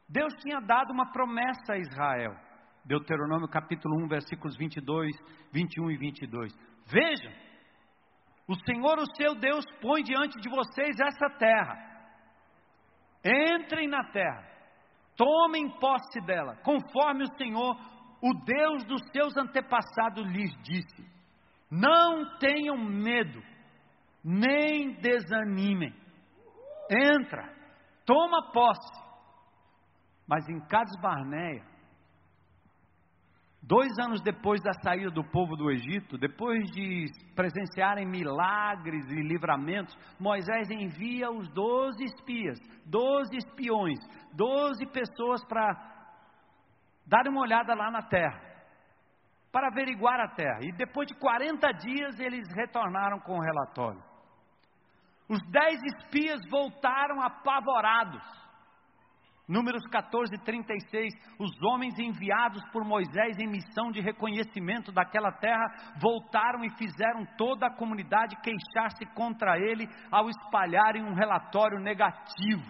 Deus tinha dado uma promessa a Israel. Deuteronômio, capítulo um, versículos vinte e dois, vinte e um e vinte e dois. Vejam, o Senhor, o seu Deus, põe diante de vocês essa terra. Entrem na terra, tomem posse dela, conforme o Senhor, o Deus dos seus antepassados, lhes disse. Não tenham medo, nem desanimem. Entra, toma posse. Mas em Cades Barnea, dois anos depois da saída do povo do Egito, depois de presenciarem milagres e livramentos, Moisés envia os doze espias, doze espiões, doze pessoas para dar uma olhada lá na terra, para averiguar a terra. E depois de quarenta dias eles retornaram com o relatório. Os dez espias voltaram apavorados. Números catorze, trinta e seis, os homens enviados por Moisés em missão de reconhecimento daquela terra, voltaram e fizeram toda a comunidade queixar-se contra ele, ao espalharem um relatório negativo.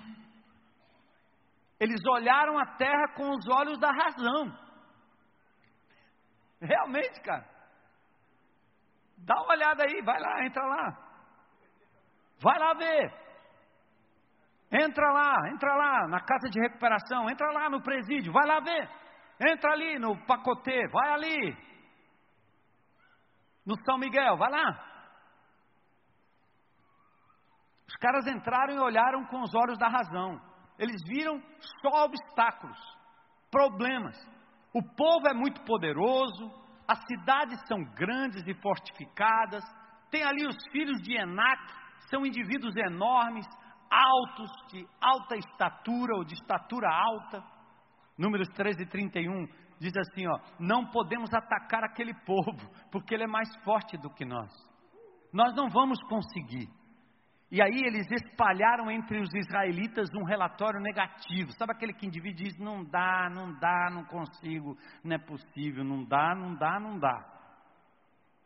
Eles olharam a terra com os olhos da razão. Realmente, cara, dá uma olhada aí, vai lá, entra lá, vai lá ver. Entra lá, entra lá na casa de recuperação, entra lá no presídio, vai lá ver. Entra ali no Pacotê, vai ali. No São Miguel, vai lá. Os caras entraram e olharam com os olhos da razão. Eles viram só obstáculos, problemas. O povo é muito poderoso, as cidades são grandes e fortificadas. Tem ali os filhos de Enaque, são indivíduos enormes, altos, de alta estatura ou de estatura alta. Números treze, trinta e um diz assim, ó, não podemos atacar aquele povo, porque ele é mais forte do que nós, nós não vamos conseguir. E aí eles espalharam entre os israelitas um relatório negativo, sabe aquele que indivíduo diz, não dá, não dá, não consigo, não é possível, não dá, não dá, não dá.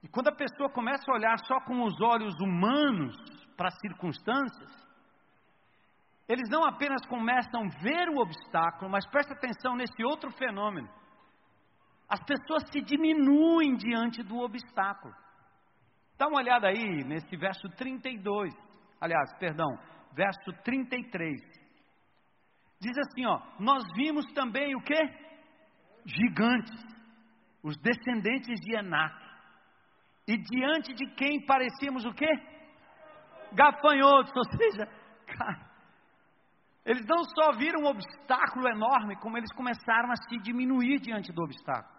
E quando a pessoa começa a olhar só com os olhos humanos para as circunstâncias, eles não apenas começam a ver o obstáculo, mas presta atenção nesse outro fenômeno. As pessoas se diminuem diante do obstáculo. Dá uma olhada aí nesse verso trinta e dois, aliás, perdão, verso trinta e três. Diz assim, ó, nós vimos também o quê? Gigantes, os descendentes de Enaque. E diante de quem parecíamos o quê? Gafanhotos, ou seja, cara... Eles não só viram um obstáculo enorme, como eles começaram a se diminuir diante do obstáculo.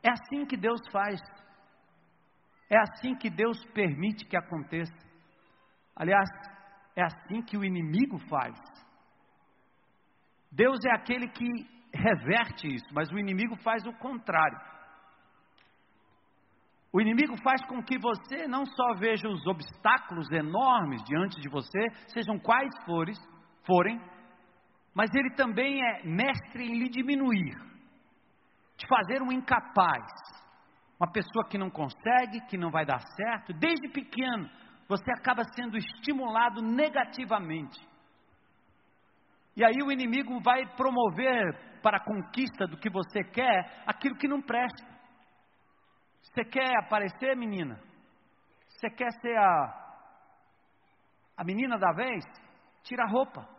É assim que Deus faz. É assim que Deus permite que aconteça. Aliás, é assim que o inimigo faz. Deus é aquele que reverte isso, mas o inimigo faz o contrário. O inimigo faz com que você não só veja os obstáculos enormes diante de você, sejam quais forem, forem, mas ele também é mestre em lhe diminuir, de fazer um incapaz, uma pessoa que não consegue, que não vai dar certo. Desde pequeno, você acaba sendo estimulado negativamente, e aí o inimigo vai promover para a conquista do que você quer, aquilo que não presta. Você quer aparecer, menina? Você quer ser a a menina da vez? Tira a roupa.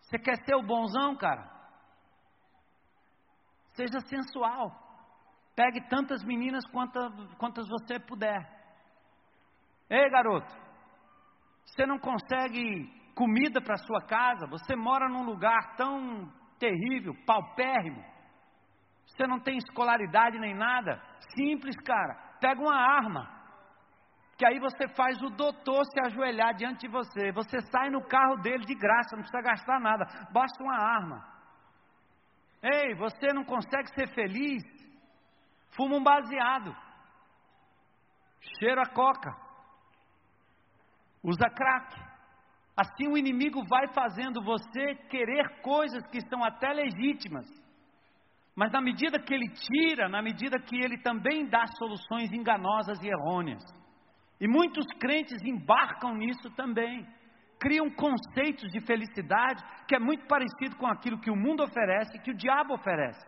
Você quer ser o bonzão, cara? Seja sensual. Pegue tantas meninas quantas, quantas você puder. Ei, garoto, você não consegue comida para sua casa? Você mora num lugar tão terrível, paupérrimo. Você não tem escolaridade nem nada? Simples, cara. Pega uma arma. Que aí você faz o doutor se ajoelhar diante de você. Você sai no carro dele de graça, não precisa gastar nada. Basta uma arma. Ei, você não consegue ser feliz? Fuma um baseado. Cheira a coca. usa crack. Assim o inimigo vai fazendo você querer coisas que são até legítimas, mas na medida que ele tira, na medida que ele também dá soluções enganosas e errôneas. E muitos crentes embarcam nisso também, criam conceitos de felicidade que é muito parecido com aquilo que o mundo oferece e que o diabo oferece.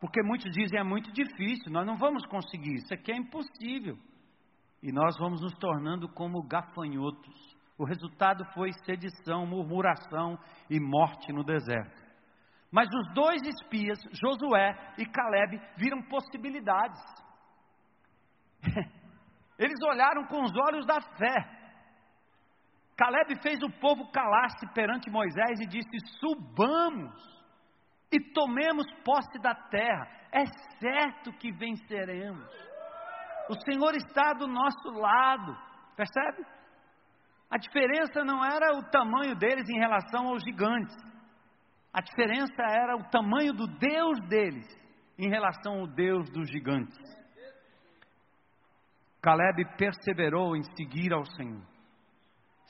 Porque muitos dizem, é muito difícil, nós não vamos conseguir, isso aqui é impossível. E nós vamos nos tornando como gafanhotos. O resultado foi sedição, murmuração e morte no deserto. Mas os dois espias, Josué e Calebe, viram possibilidades. Eles olharam com os olhos da fé. Calebe fez o povo calar-se perante Moisés e disse, subamos e tomemos posse da terra, é certo que venceremos, o Senhor está do nosso lado. Percebe? A diferença não era o tamanho deles em relação aos gigantes, a diferença era o tamanho do Deus deles em relação ao Deus dos gigantes. Calebe perseverou em seguir ao Senhor.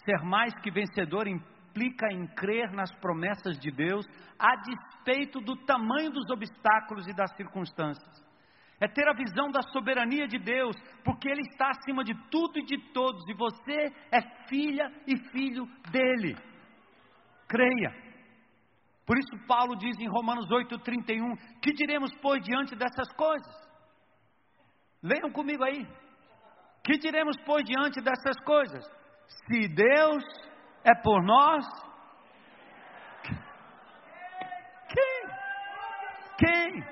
Ser mais que vencedor em implica em crer nas promessas de Deus, a despeito do tamanho dos obstáculos e das circunstâncias. É ter a visão da soberania de Deus, porque Ele está acima de tudo e de todos, e você é filha e filho dEle. Creia. Por isso Paulo diz em Romanos oito, trinta e um, que diremos, pois, diante dessas coisas? Leiam comigo aí. Que diremos, pois, diante dessas coisas? Se Deus é por nós, quem? Quem?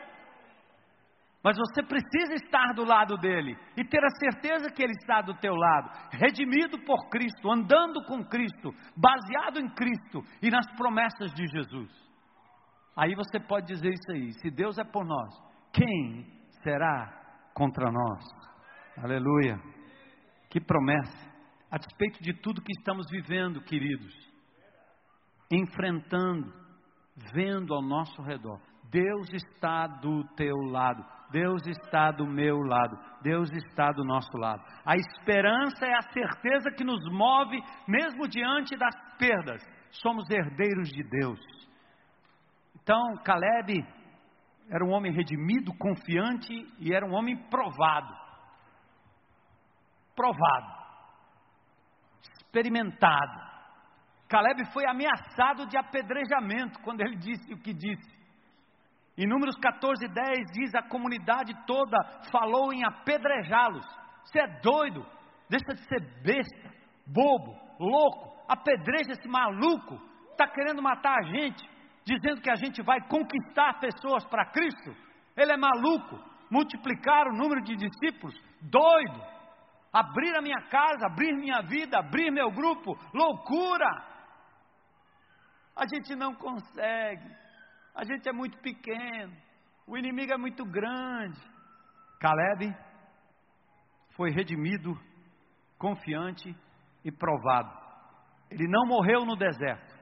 Mas você precisa estar do lado dele e ter a certeza que ele está do teu lado, redimido por Cristo, andando com Cristo, baseado em Cristo e nas promessas de Jesus. Aí você pode dizer isso aí, se Deus é por nós, quem será contra nós? Aleluia, que promessa! A despeito de tudo que estamos vivendo, queridos, enfrentando, vendo ao nosso redor, Deus está do teu lado, Deus está do meu lado, Deus está do nosso lado. A esperança é a certeza que nos move, mesmo diante das perdas, somos herdeiros de Deus. Então, Calebe era um homem redimido, confiante e era um homem provado, provado. experimentado. Calebe foi ameaçado de apedrejamento quando ele disse o que disse. Em Números catorze, dez diz, a comunidade toda falou em apedrejá-los. Você é doido, deixa de ser besta, bobo, louco, apedreja esse maluco, está querendo matar a gente, dizendo que a gente vai conquistar pessoas para Cristo, ele é maluco. Multiplicar o número de discípulos, doido. Abrir a minha casa, abrir minha vida, abrir meu grupo, loucura! A gente não consegue, a gente é muito pequeno, o inimigo é muito grande. Calebe foi redimido, confiante e provado. Ele não morreu no deserto,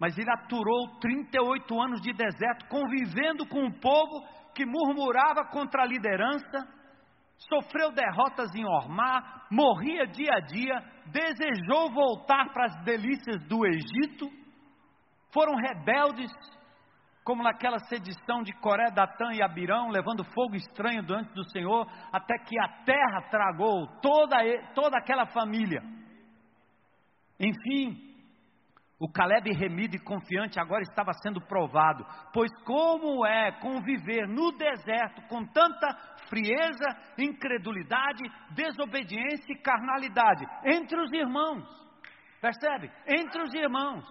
mas ele aturou trinta e oito anos de deserto, convivendo com um povo que murmurava contra a liderança, sofreu derrotas em Ormá, morria dia a dia, desejou voltar para as delícias do Egito, foram rebeldes, como naquela sedição de Coré, Datã e Abirão, levando fogo estranho diante do Senhor, até que a terra tragou toda, toda aquela família. Enfim, o Calebe, remido e confiante, agora estava sendo provado, pois como é conviver no deserto com tanta frieza, incredulidade, desobediência e carnalidade, entre os irmãos, percebe? Entre os irmãos.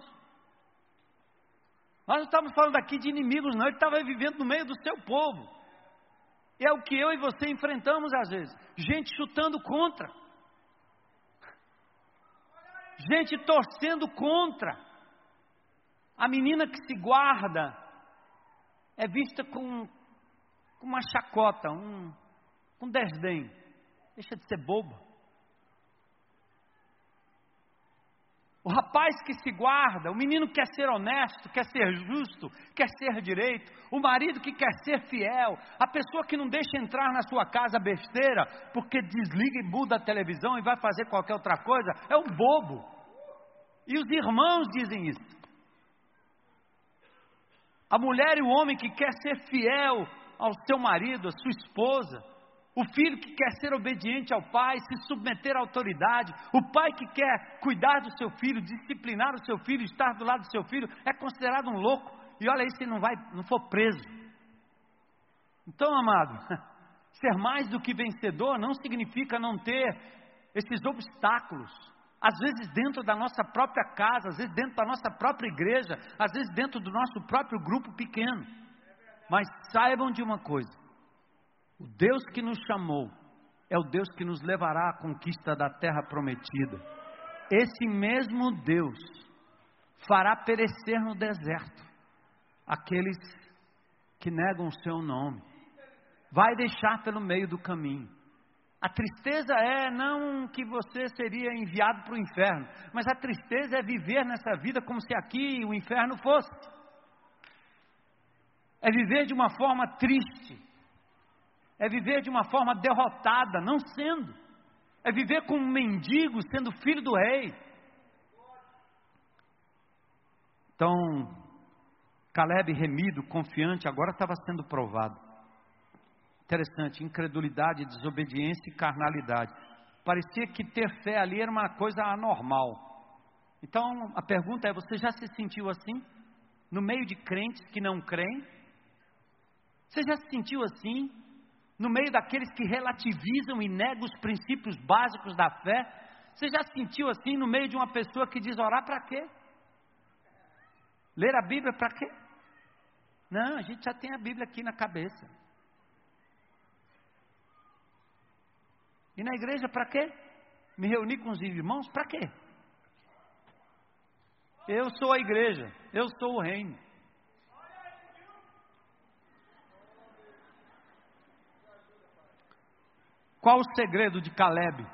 Nós não estamos falando aqui de inimigos não, ele estava vivendo no meio do seu povo, e é o que eu e você enfrentamos às vezes, gente chutando contra, gente torcendo contra. A menina que se guarda é vista com, com uma chacota, um, com desdém. Deixa de ser boba. O rapaz que se guarda, o menino que quer ser honesto, quer ser justo, quer ser direito, o marido que quer ser fiel, a pessoa que não deixa entrar na sua casa besteira, porque desliga e muda a televisão e vai fazer qualquer outra coisa, é um bobo. E os irmãos dizem isso. A mulher e o homem que quer ser fiel ao seu marido, à sua esposa, o filho que quer ser obediente ao pai, se submeter à autoridade, o pai que quer cuidar do seu filho, disciplinar o seu filho, estar do lado do seu filho, é considerado um louco, e olha aí se não vai, não for preso. Então, amado, ser mais do que vencedor não significa não ter esses obstáculos, às vezes dentro da nossa própria casa, às vezes dentro da nossa própria igreja, às vezes dentro do nosso próprio grupo pequeno, mas saibam de uma coisa: o Deus que nos chamou é o Deus que nos levará à conquista da terra prometida. Esse mesmo Deus fará perecer no deserto aqueles que negam o seu nome. Vai deixar pelo meio do caminho. A tristeza é não que você seria enviado para o inferno, mas a tristeza é viver nessa vida como se aqui o inferno fosse. É viver de uma forma triste. É viver de uma forma derrotada, não sendo. É viver como um mendigo, sendo filho do rei. Então, Calebe remido, confiante, agora estava sendo provado. Interessante, incredulidade, desobediência e carnalidade. Parecia que ter fé ali era uma coisa anormal. Então, a pergunta é, você já se sentiu assim? No meio de crentes que não creem? Você já se sentiu assim? No meio daqueles que relativizam e negam os princípios básicos da fé? Você já se sentiu assim no meio de uma pessoa que diz orar para quê? Ler a Bíblia para quê? Não, a gente já tem a Bíblia aqui na cabeça. E na igreja para quê? Me reunir com os irmãos para quê? Eu sou a igreja, eu sou o reino. Qual o segredo de Calebe?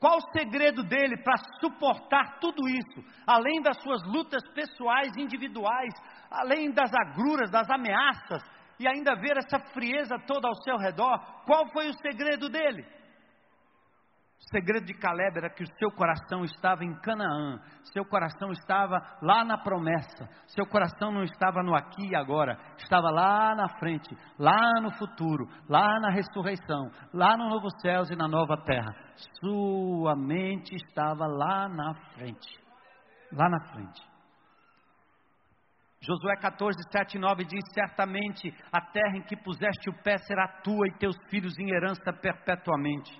Qual o segredo dele para suportar tudo isso, além das suas lutas pessoais, individuais, além das agruras, das ameaças, e ainda ver essa frieza toda ao seu redor? Qual foi o segredo dele? O segredo de Calebe era que o seu coração estava em Canaã, seu coração estava lá na promessa, seu coração não estava no aqui e agora, estava lá na frente, lá no futuro, lá na ressurreição, lá no novo céu e na nova terra. Sua mente estava lá na frente, lá na frente. Josué catorze, sete e nove diz: certamente a terra em que puseste o pé será tua e teus filhos em herança perpetuamente.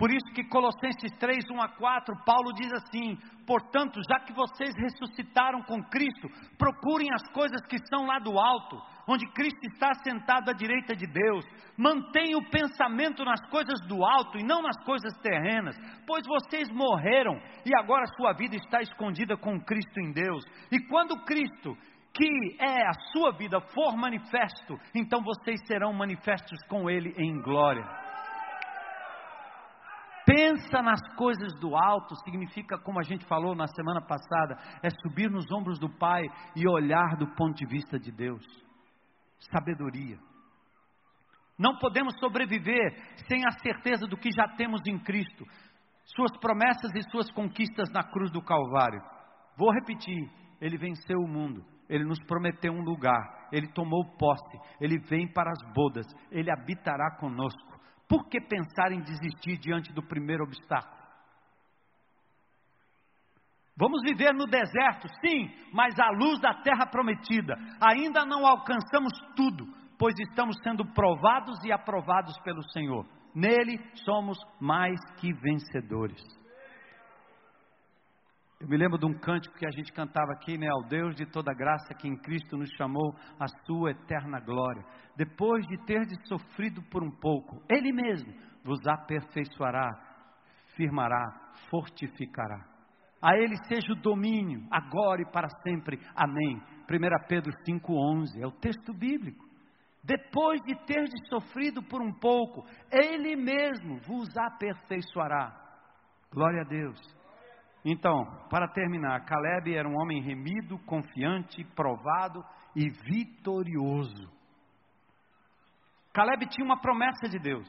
Por isso que Colossenses três, um a quatro, Paulo diz assim: portanto, já que vocês ressuscitaram com Cristo, procurem as coisas que estão lá do alto, onde Cristo está sentado à direita de Deus. Mantenham o pensamento nas coisas do alto e não nas coisas terrenas, pois vocês morreram e agora sua vida está escondida com Cristo em Deus. E quando Cristo, que é a sua vida, for manifesto, então vocês serão manifestos com Ele em glória. Pensa nas coisas do alto, significa, como a gente falou na semana passada, é subir nos ombros do Pai e olhar do ponto de vista de Deus. Sabedoria. Não podemos sobreviver sem a certeza do que já temos em Cristo, suas promessas e suas conquistas na cruz do Calvário. Vou repetir, Ele venceu o mundo, Ele nos prometeu um lugar, Ele tomou posse, Ele vem para as bodas, Ele habitará conosco. Por que pensar em desistir diante do primeiro obstáculo? Vamos viver no deserto, sim, mas à luz da terra prometida. Ainda não alcançamos tudo, pois estamos sendo provados e aprovados pelo Senhor. Nele somos mais que vencedores. Eu me lembro de um cântico que a gente cantava aqui, né? Ao Deus de toda graça que em Cristo nos chamou à sua eterna glória. Depois de ter sofrido por um pouco, Ele mesmo vos aperfeiçoará, firmará, fortificará. A Ele seja o domínio, agora e para sempre. Amém. primeira Pedro cinco, onze, é o texto bíblico. Depois de ter sofrido por um pouco, Ele mesmo vos aperfeiçoará. Glória a Deus. Então, para terminar, Calebe era um homem remido, confiante, provado e vitorioso. Calebe tinha uma promessa de Deus.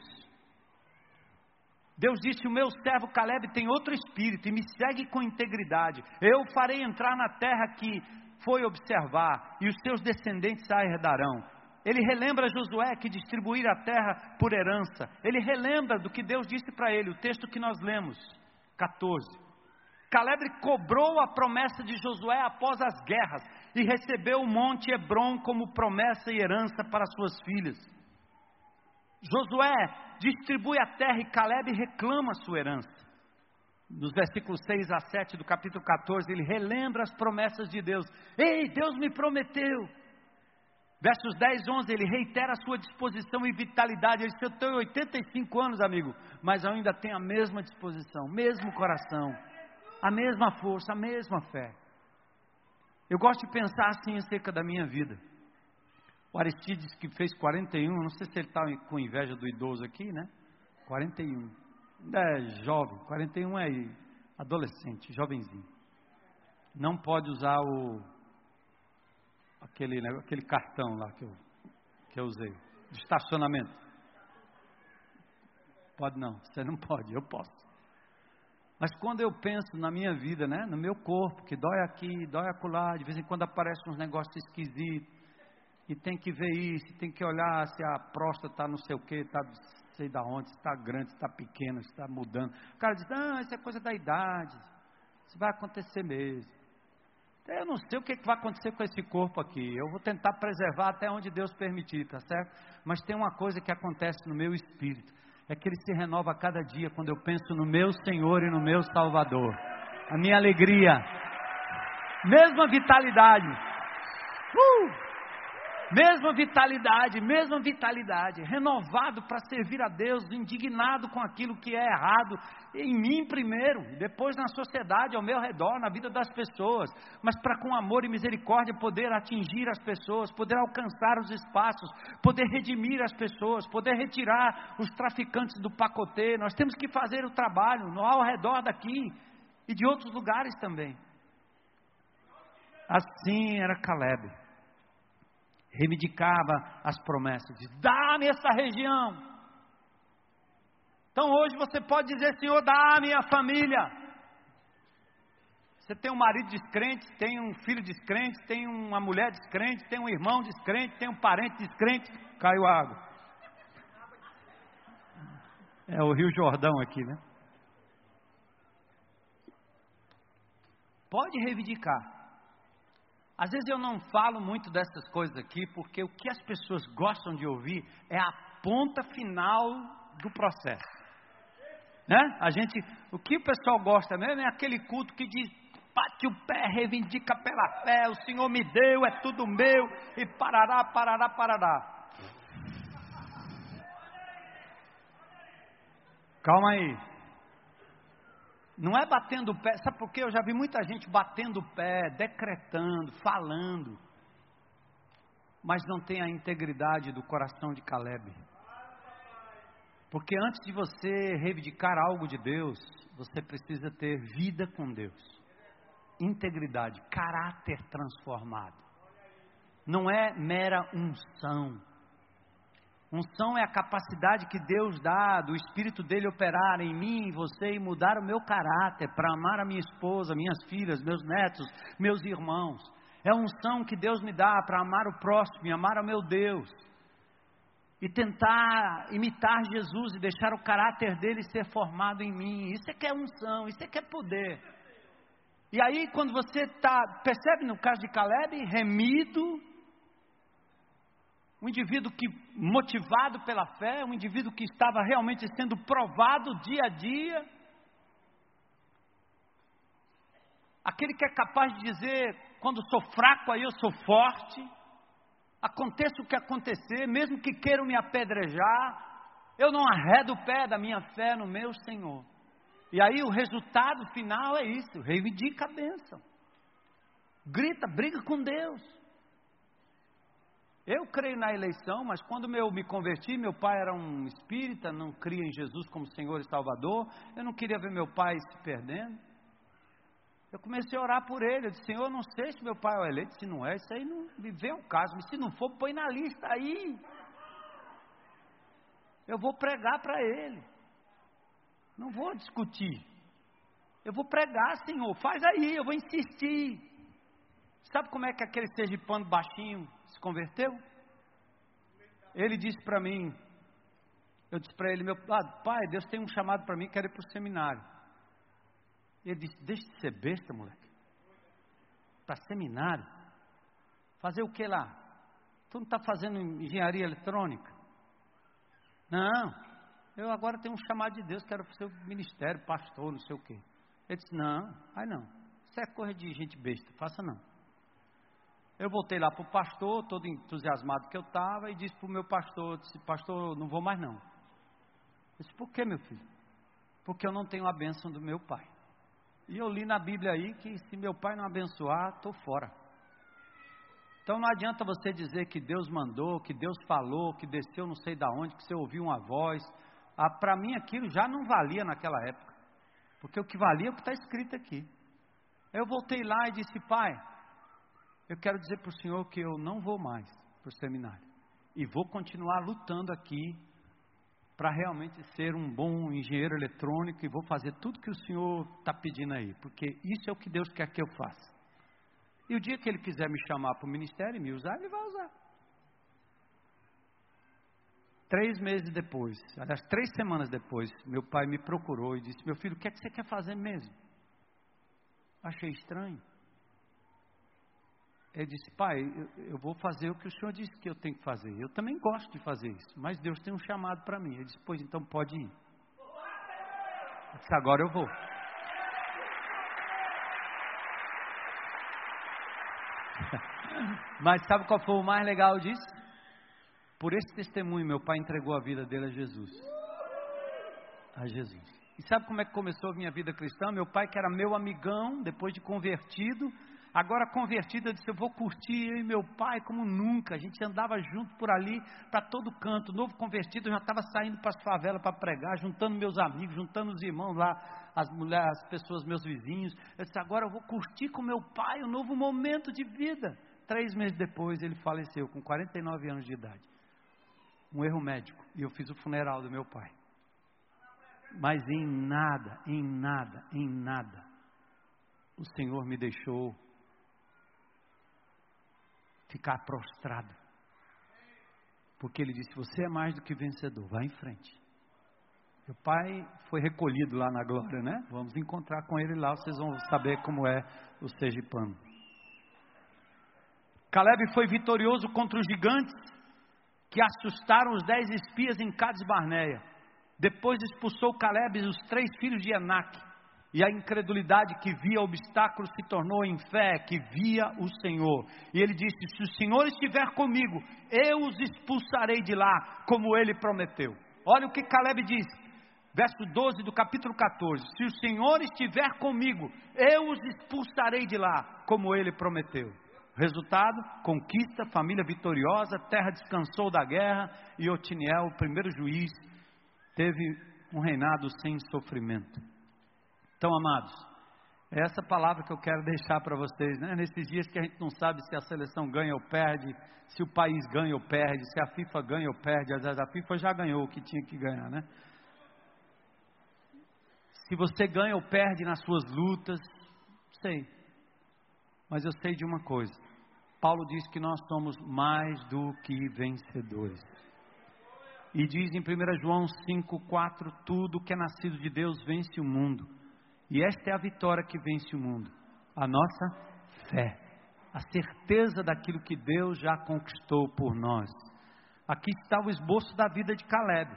Deus disse: o meu servo Calebe tem outro espírito e me segue com integridade. Eu farei entrar na terra que foi observar e os seus descendentes a herdarão. Ele relembra Josué que distribuir a terra por herança. Ele relembra do que Deus disse para ele, o texto que nós lemos, catorze. Calebe cobrou a promessa de Josué após as guerras e recebeu o monte Hebrom como promessa e herança para suas filhas. Josué distribui a terra e Calebe reclama sua herança. Nos versículos seis a sete do capítulo catorze, ele relembra as promessas de Deus. Ei, Deus me prometeu. Versos dez, onze, ele reitera a sua disposição e vitalidade. Ele disse: eu tenho oitenta e cinco anos, amigo, mas ainda tenho a mesma disposição, mesmo coração, a mesma força, a mesma fé. Eu gosto de pensar assim acerca da minha vida. O Aristides, que fez quarenta e um, não sei se ele está com inveja do idoso aqui, né? quarenta e um, é jovem, quarenta e um é adolescente, jovenzinho. Não pode usar o, aquele, né, aquele cartão lá que eu, que eu usei, de estacionamento. Pode não, você não pode, eu posso. Mas quando eu penso na minha vida, né, no meu corpo, que dói aqui, dói acolá, de vez em quando aparecem uns negócios esquisitos, e tem que ver isso, tem que olhar se a próstata está não sei o que, está sei da onde, se está grande, se está pequena, se está mudando. O cara diz: não, isso é coisa da idade, isso vai acontecer mesmo. Eu não sei o que, é que vai acontecer com esse corpo aqui, eu vou tentar preservar até onde Deus permitir, tá certo? Mas tem uma coisa que acontece no meu espírito, é que ele se renova a cada dia quando eu penso no meu Senhor e no meu Salvador. A minha alegria, mesma vitalidade, uh! mesma vitalidade, mesma vitalidade, renovado para servir a Deus, indignado com aquilo que é errado, em mim primeiro, depois na sociedade, ao meu redor, na vida das pessoas, mas para com amor e misericórdia poder atingir as pessoas, poder alcançar os espaços, poder redimir as pessoas, poder retirar os traficantes do pacote. Nós temos que fazer o trabalho ao redor daqui e de outros lugares também. Assim era Calebe. Reivindicava as promessas, diz: dá-me essa região. Então hoje você pode dizer: Senhor, dá-me a família. Você tem um marido descrente, tem um filho descrente, tem uma mulher descrente, tem um irmão descrente, tem um parente descrente, caiu água. É o Rio Jordão aqui, né? Pode reivindicar. Às vezes eu não falo muito dessas coisas aqui, porque o que as pessoas gostam de ouvir é a ponta final do processo, né? A gente, o que o pessoal gosta mesmo é aquele culto que diz: bate o pé, reivindica pela fé, o Senhor me deu, é tudo meu, e parará, parará, parará. Calma aí. Não é batendo o pé, sabe por quê? Eu já vi muita gente batendo o pé, decretando, falando, mas não tem a integridade do coração de Calebe. Porque antes de você reivindicar algo de Deus, você precisa ter vida com Deus, integridade, caráter transformado. Não é mera unção. Unção é a capacidade que Deus dá, do Espírito dele operar em mim, em você, e mudar o meu caráter, para amar a minha esposa, minhas filhas, meus netos, meus irmãos. É a unção que Deus me dá para amar o próximo e amar ao meu Deus. E tentar imitar Jesus e deixar o caráter dele ser formado em mim. Isso é que é unção, isso é que é poder. E aí quando você está, percebe no caso de Calebe, remido, um indivíduo que, motivado pela fé, um indivíduo que estava realmente sendo provado dia a dia, aquele que é capaz de dizer: quando sou fraco, aí eu sou forte, aconteça o que acontecer, mesmo que queiram me apedrejar, eu não arredo o pé da minha fé no meu Senhor. E aí o resultado final é isso: reivindica a bênção, grita, briga com Deus. Eu creio na eleição, mas quando eu me converti, meu pai era um espírita, não cria em Jesus como Senhor e Salvador. Eu não queria ver meu pai se perdendo. Eu comecei a orar por ele, eu disse, Senhor, não sei se meu pai é eleito, se não é, isso aí não me vem ao caso, mas se não for, põe na lista aí. Eu vou pregar para ele, não vou discutir, eu vou pregar, Senhor, faz aí, eu vou insistir. Sabe como é que aquele sergipano baixinho se converteu? Ele disse para mim, eu disse para ele, meu ah, pai, Deus tem um chamado para mim, quero ir para o seminário. Ele disse, deixa de ser besta, moleque. Para seminário? Fazer o que lá? Tu não está fazendo engenharia eletrônica? Não, eu agora tenho um chamado de Deus, quero ser ministério, pastor, não sei o quê. Ele disse, não, aí não, isso é coisa de gente besta, faça não. Eu voltei lá para o pastor, todo entusiasmado que eu estava, e disse para o meu pastor, disse, pastor, não vou mais não. Eu disse, por que, meu filho? Porque eu não tenho a bênção do meu pai. E eu li na Bíblia aí que se meu pai não abençoar, estou fora. Então não adianta você dizer que Deus mandou, que Deus falou, que desceu não sei de onde, que você ouviu uma voz. Ah, para mim aquilo já não valia naquela época. Porque o que valia é o que está escrito aqui. Eu voltei lá e disse, pai, eu quero dizer para o senhor que eu não vou mais para o seminário. E vou continuar lutando aqui para realmente ser um bom engenheiro eletrônico e vou fazer tudo que o senhor está pedindo aí. Porque isso é o que Deus quer que eu faça. E o dia que ele quiser me chamar para o ministério e me usar, ele vai usar. Três meses depois, aliás, três semanas depois, meu pai me procurou e disse, meu filho, o que é que você quer fazer mesmo? Achei estranho. Ele disse, pai, eu, eu vou fazer o que o senhor disse que eu tenho que fazer. Eu também gosto de fazer isso, mas Deus tem um chamado para mim. Ele disse, pois então pode ir. Eu disse, agora eu vou. Mas sabe qual foi o mais legal disso? Por esse testemunho, meu pai entregou a vida dele a Jesus. A Jesus. E sabe como é que começou a minha vida cristã? Meu pai, que era meu amigão, depois de convertido... Agora convertida, eu disse, eu vou curtir eu e meu pai como nunca. A gente andava junto por ali, para todo canto. Novo convertido, eu já estava saindo para as favelas para pregar, juntando meus amigos, juntando os irmãos lá, as mulheres, as pessoas, meus vizinhos. Eu disse, agora eu vou curtir com meu pai um novo momento de vida. Três meses depois ele faleceu, com quarenta e nove anos de idade. Um erro médico. E eu fiz o funeral do meu pai. Mas em nada, em nada, em nada, o Senhor me deixou ficar prostrado, porque ele disse, você é mais do que vencedor, vai em frente. Meu pai foi recolhido lá na glória, né? Vamos encontrar com ele lá, vocês vão saber como é o sergipano. Calebe foi vitorioso contra os gigantes que assustaram os dez espias em Cades Barnea. Depois expulsou Calebe e os três filhos de Enaque, e a incredulidade que via obstáculos se tornou em fé, que via o Senhor. E ele disse, se o Senhor estiver comigo, eu os expulsarei de lá, como ele prometeu. Olha o que Calebe diz, verso doze do capítulo catorze, se o Senhor estiver comigo, eu os expulsarei de lá, como ele prometeu. Resultado, conquista, família vitoriosa, terra descansou da guerra, e Otiniel, o primeiro juiz, teve um reinado sem sofrimento. Então, amados, é essa palavra que eu quero deixar para vocês, né? Nesses dias que a gente não sabe se a seleção ganha ou perde, se o país ganha ou perde, se a FIFA ganha ou perde, aliás, a FIFA já ganhou o que tinha que ganhar, né? Se você ganha ou perde nas suas lutas, não sei, mas eu sei de uma coisa, Paulo diz que nós somos mais do que vencedores. E diz em primeiro João cinco, quatro, tudo que é nascido de Deus vence o mundo. E esta é a vitória que vence o mundo, a nossa fé, a certeza daquilo que Deus já conquistou por nós. Aqui está o esboço da vida de Calebe,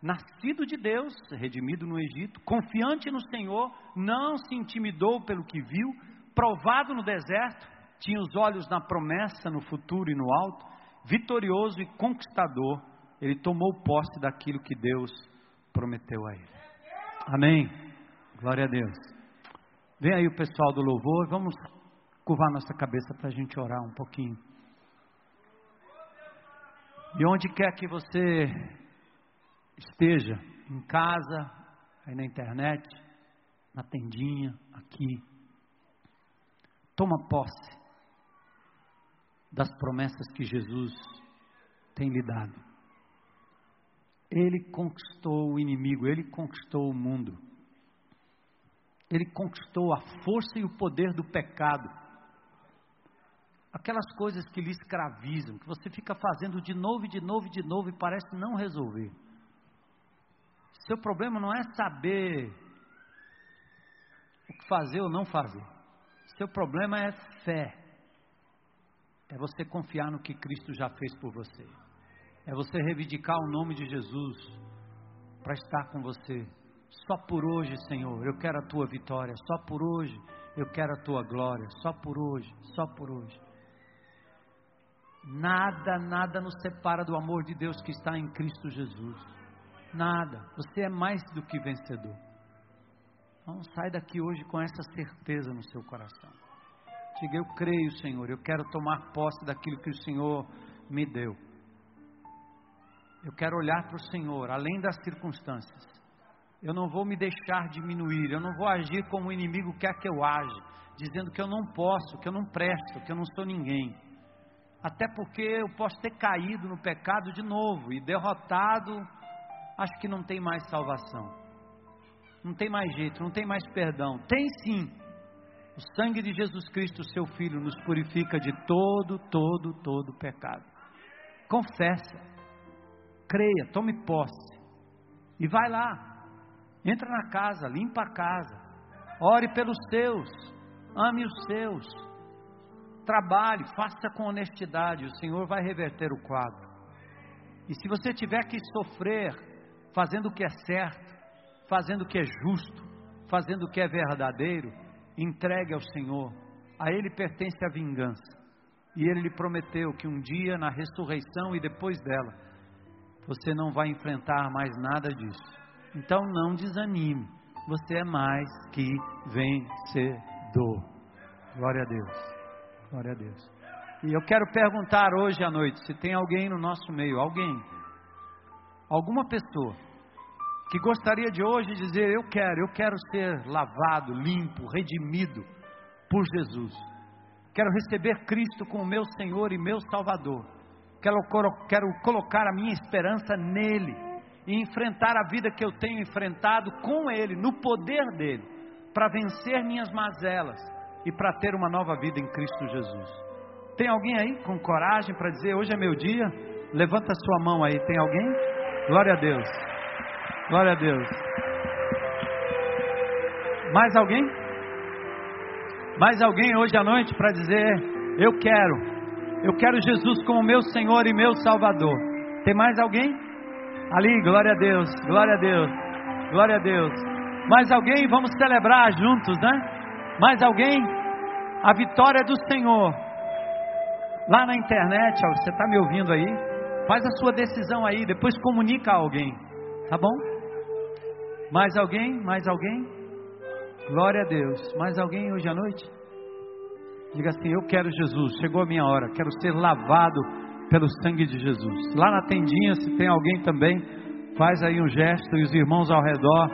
nascido de Deus, redimido no Egito, confiante no Senhor, não se intimidou pelo que viu, provado no deserto, tinha os olhos na promessa, no futuro e no alto, vitorioso e conquistador, ele tomou posse daquilo que Deus prometeu a ele. Amém. Glória a Deus. Vem aí o pessoal do louvor, vamos curvar nossa cabeça para a gente orar um pouquinho. E onde quer que você esteja, em casa, aí na internet, na tendinha, aqui, Toma posse das promessas que Jesus tem lhe dado. Ele conquistou o inimigo, ele conquistou o mundo. Ele conquistou a força e o poder do pecado. Aquelas coisas que lhe escravizam, que você fica fazendo de novo e de novo e de novo e parece não resolver. Seu problema não é saber o que fazer ou não fazer. Seu problema é fé. É você confiar no que Cristo já fez por você. É você reivindicar o nome de Jesus para estar com você. Só por hoje, Senhor, eu quero a Tua vitória. Só por hoje, eu quero a Tua glória. Só por hoje, só por hoje. Nada, nada nos separa do amor de Deus que está em Cristo Jesus. Nada. Você é mais do que vencedor. Então, sai daqui hoje com essa certeza no seu coração. Diga, eu creio, Senhor, eu quero tomar posse daquilo que o Senhor me deu. Eu quero olhar para o Senhor, além das circunstâncias. Eu não vou me deixar diminuir, eu não vou agir como o inimigo quer que eu aja, dizendo que eu não posso, que eu não presto, que eu não sou ninguém. Até porque eu posso ter caído no pecado de novo e derrotado, acho que não tem mais salvação. Não tem mais jeito, não tem mais perdão. Tem sim. O sangue de Jesus Cristo, seu Filho, nos purifica de todo, todo, todo pecado. Confessa. Creia, tome posse. E vai lá. Entra na casa, limpa a casa. Ore pelos seus. Ame os seus. Trabalhe, faça com honestidade. O Senhor vai reverter o quadro. E se você tiver que sofrer fazendo o que é certo, fazendo o que é justo, fazendo o que é verdadeiro, entregue ao Senhor. A Ele pertence a vingança, e Ele lhe prometeu que um dia, na ressurreição e depois dela, você não vai enfrentar mais nada disso. Então não desanime, você é mais que vencedor. Glória a Deus, glória a Deus. E eu quero perguntar hoje à noite, se tem alguém no nosso meio, alguém, alguma pessoa, que gostaria de hoje dizer, eu quero, eu quero ser lavado, limpo, redimido por Jesus. Quero receber Cristo como meu Senhor e meu Salvador. Quero, quero colocar a minha esperança nele e enfrentar a vida que eu tenho enfrentado com Ele, no poder dEle, para vencer minhas mazelas e para ter uma nova vida em Cristo Jesus. Tem alguém aí com coragem para dizer, hoje é meu dia? Levanta a sua mão aí, tem alguém? Glória a Deus. Glória a Deus. Mais alguém? Mais alguém hoje à noite para dizer, eu quero, eu quero Jesus como meu Senhor e meu Salvador. Tem mais alguém? Ali, glória a Deus, glória a Deus, glória a Deus. Mais alguém? Vamos celebrar juntos, né? Mais alguém? A vitória do Senhor. Lá na internet, ó, você está me ouvindo aí? Faz a sua decisão aí, depois comunica a alguém. Tá bom? Mais alguém? Mais alguém? Glória a Deus. Mais alguém hoje à noite? Diga assim, eu quero Jesus, chegou a minha hora, quero ser lavado pelo sangue de Jesus. Lá na tendinha, se tem alguém também, faz aí um gesto e os irmãos ao redor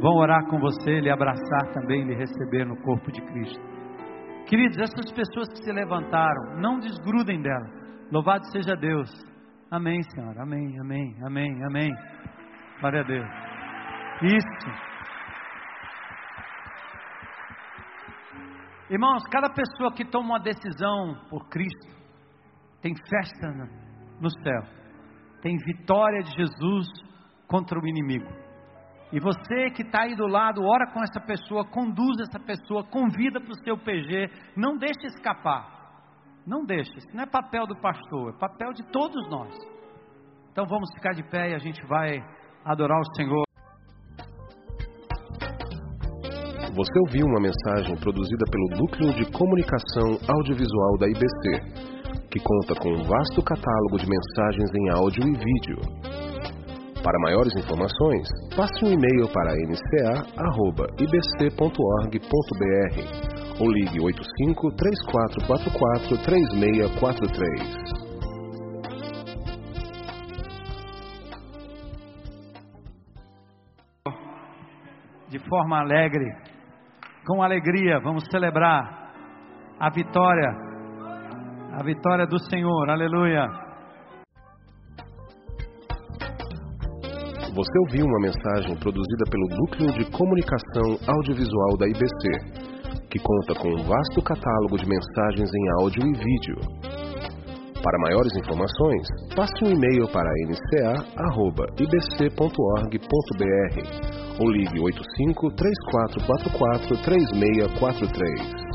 vão orar com você, lhe abraçar também, lhe receber no corpo de Cristo. Queridos, essas pessoas que se levantaram, não desgrudem dela. Louvado seja Deus. Amém, Senhora. Amém, amém, amém, amém. Glória a Deus. Isso. Irmãos, cada pessoa que toma uma decisão por Cristo, tem festa no céu. Tem vitória de Jesus contra o inimigo. E você que está aí do lado, ora com essa pessoa, conduz essa pessoa, convida para o seu P G. Não deixe escapar. Não deixe. Isso não é papel do pastor, é papel de todos nós. Então vamos ficar de pé e a gente vai adorar o Senhor. Você ouviu uma mensagem produzida pelo Núcleo de Comunicação Audiovisual da I B C, que conta com um vasto catálogo de mensagens em áudio e vídeo. Para maiores informações, passe um e-mail para n c a arroba i b c ponto org ponto b r ou ligue oito cinco, três quatro quatro quatro, três seis quatro três. De forma alegre, com alegria, vamos celebrar a vitória, a vitória do Senhor, aleluia. Você ouviu uma mensagem produzida pelo Núcleo de Comunicação Audiovisual da I B C, que conta com um vasto catálogo de mensagens em áudio e vídeo. Para maiores informações, passe um e-mail para n c a arroba i b c ponto org ponto b r ou ligue oito cinco, três quatro quatro quatro, três seis quatro três.